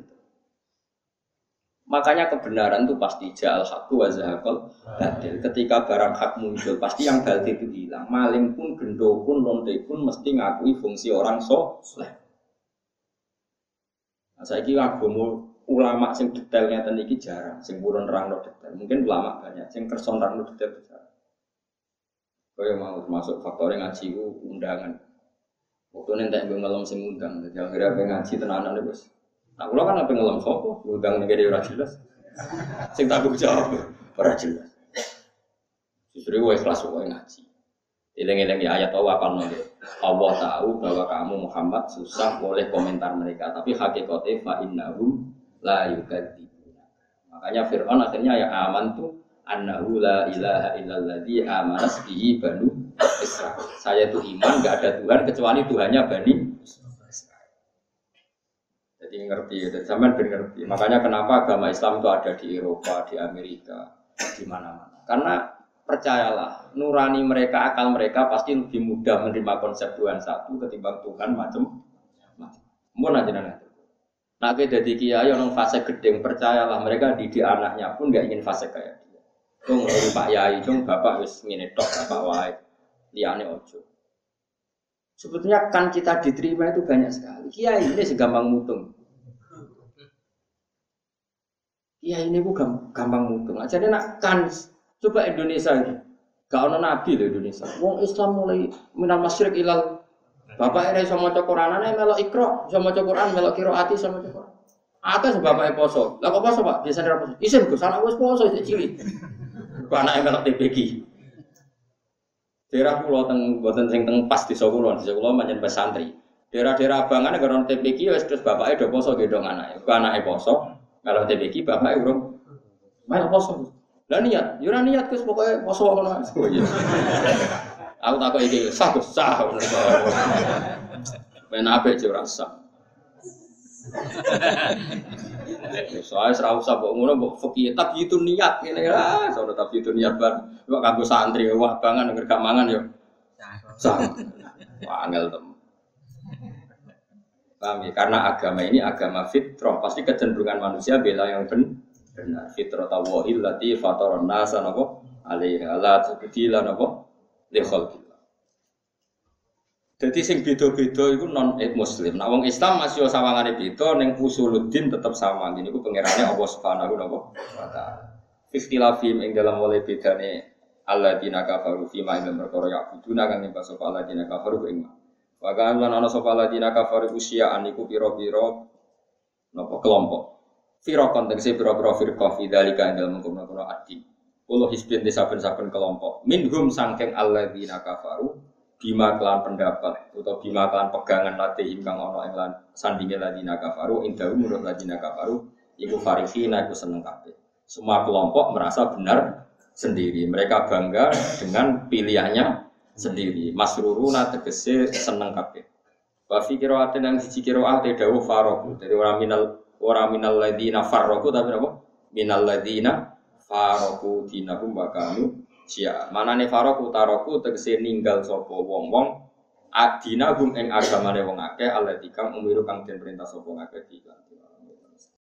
Makanya kebenaran itu pasti ja'al haqqu wa zahaqal batil. Ketika barang hak muncul, pasti yang batil itu hilang. Maling pun, gendho pun, lonte pun mesti ngakui fungsi orang soleh. Nah, saiki agama ulama sing detailnya ten iki jarang, sing purun nerangno detail. Mungkin ulama banyak sing kersa nerangno detail jarang. Kaya mau termasuk faktor ngaji ku undangan. Waktune entek mbok ngelom sing ngundang. Dadi akhire ape ngaji tenanan wis. Nah, kula kan ape ngelom sapa? Ngundang nek ora jelas. Sing tak buku jawab ora jelas. Justru wis kelas wae ngaji. Eling-eling ya ayat Allah apalno. Allah tahu bahwa kamu Muhammad susah oleh komentar mereka, tapi hakikate fa innahum la yukadzibuna. Makanya Firaun akhirnya ya aman tuh annahu la ilaha illalladzi amanas bihi banu Israil. Saya itu iman enggak ada Tuhan kecuali Tuhannya Bani Israil. Jadi ngerti ya, zaman ben ngerti. Makanya kenapa agama Islam itu ada di Eropa, di Amerika, di mana-mana. Karena percayalah, nurani mereka, akal mereka pasti lebih mudah menerima konsep Tuhan satu ketimbang Tuhan macam-macam. Mun ajaran itu. Nah, kita jadi kiai orang fase gedeng, percayalah mereka didik anaknya pun enggak ingin fase kayak dia. Cung dari Pak Yai, cung bapak wis ngene tok bapak wae. Liyane ojo. Sebetulnya kan kita diterima itu banyak sekali. Kiai ini segampang mutung. Kiai ini ku gampang mutung. Ajane nak kan coba Indonesia iki. Gak ono nabi lho Indonesia. Wong Islam mulai minal masyriq ilal bapak ere iso maca Qur'anane melok Iqra, iso maca Qur'an melok qiraati iso maca Qur'an. Atas bapake poso. Lah kok poso, Pak? Biasane ora poso. Isin Gus, anakku wis poso isih cilik. Kok anake melok T P G. Daerah kula teng mboten sing teng pas desa kula, desa kula pancen pesantren. Daerah-daerah abangan nek ora T P G wis terus bapake do poso gendong anake. Kok anake poso, melok T P G bapake urung melok poso. Lah niat, yo ora niat Gus, pokoke poso ngono. Aku tak kok iki sah Gus, sah. Men ape iki ora sah. Soale ora usah kok ngono mbok fikih tapi itu niat ngene ya, sono tapi itu niat bar. Kok kanggo santri wah bangan nek gak mangan yo. Sah. Wah angel tem. Paham ya, karena agama ini agama fitrah, pasti kecenderungan manusia bela yang benar. Fitrah tawahil lati fataron nasa napa alaiha la tabdila napa lihol kita. Jadi sing beda-beda itu non Muslim. Nah, wong Islam masih sawangane beda, neng usuluddin tetap sama. Jadi itu pengirannya Allah Subhanahu wa Ta'ala. Ikhtilafim ing dalam oleh bedane alladzina kafaru fima ing perkara ya'buduna kang nyembah sapa alladzina kafaru ing ma. Wa kana ana sapa alladzina kafaru usya'an iku pira-pira napa kelompok. Fira kontekse pira-pira firqah fidzalika ing dalam kono-kono adi. Kulo hisbin saben-saben kelompok minhum sangking alladzina kafaru bima kelan pendapat utawa bima kelan pegangan latih ingkang ana ing lan sandinge alladzina kafaru indahu menurut alladzina kafaru iku farihina iku seneng kabeh. Semua kelompok merasa benar sendiri, mereka bangga dengan pilihannya sendiri. Masruruna tegese seneng kabeh. Wa fi qira'atin nang siji qira'ah te dawuh faraku. Dadi ora minal ora minal ladzina faraku tapi apa? Minal ladzina faraku dinahum wa kanu sia. Manane faraku taraku tegese ninggal sapa wong-wong adinahum ing agamane wong akeh alladzi kang umiru kang den perintah sapa ngakeh iki.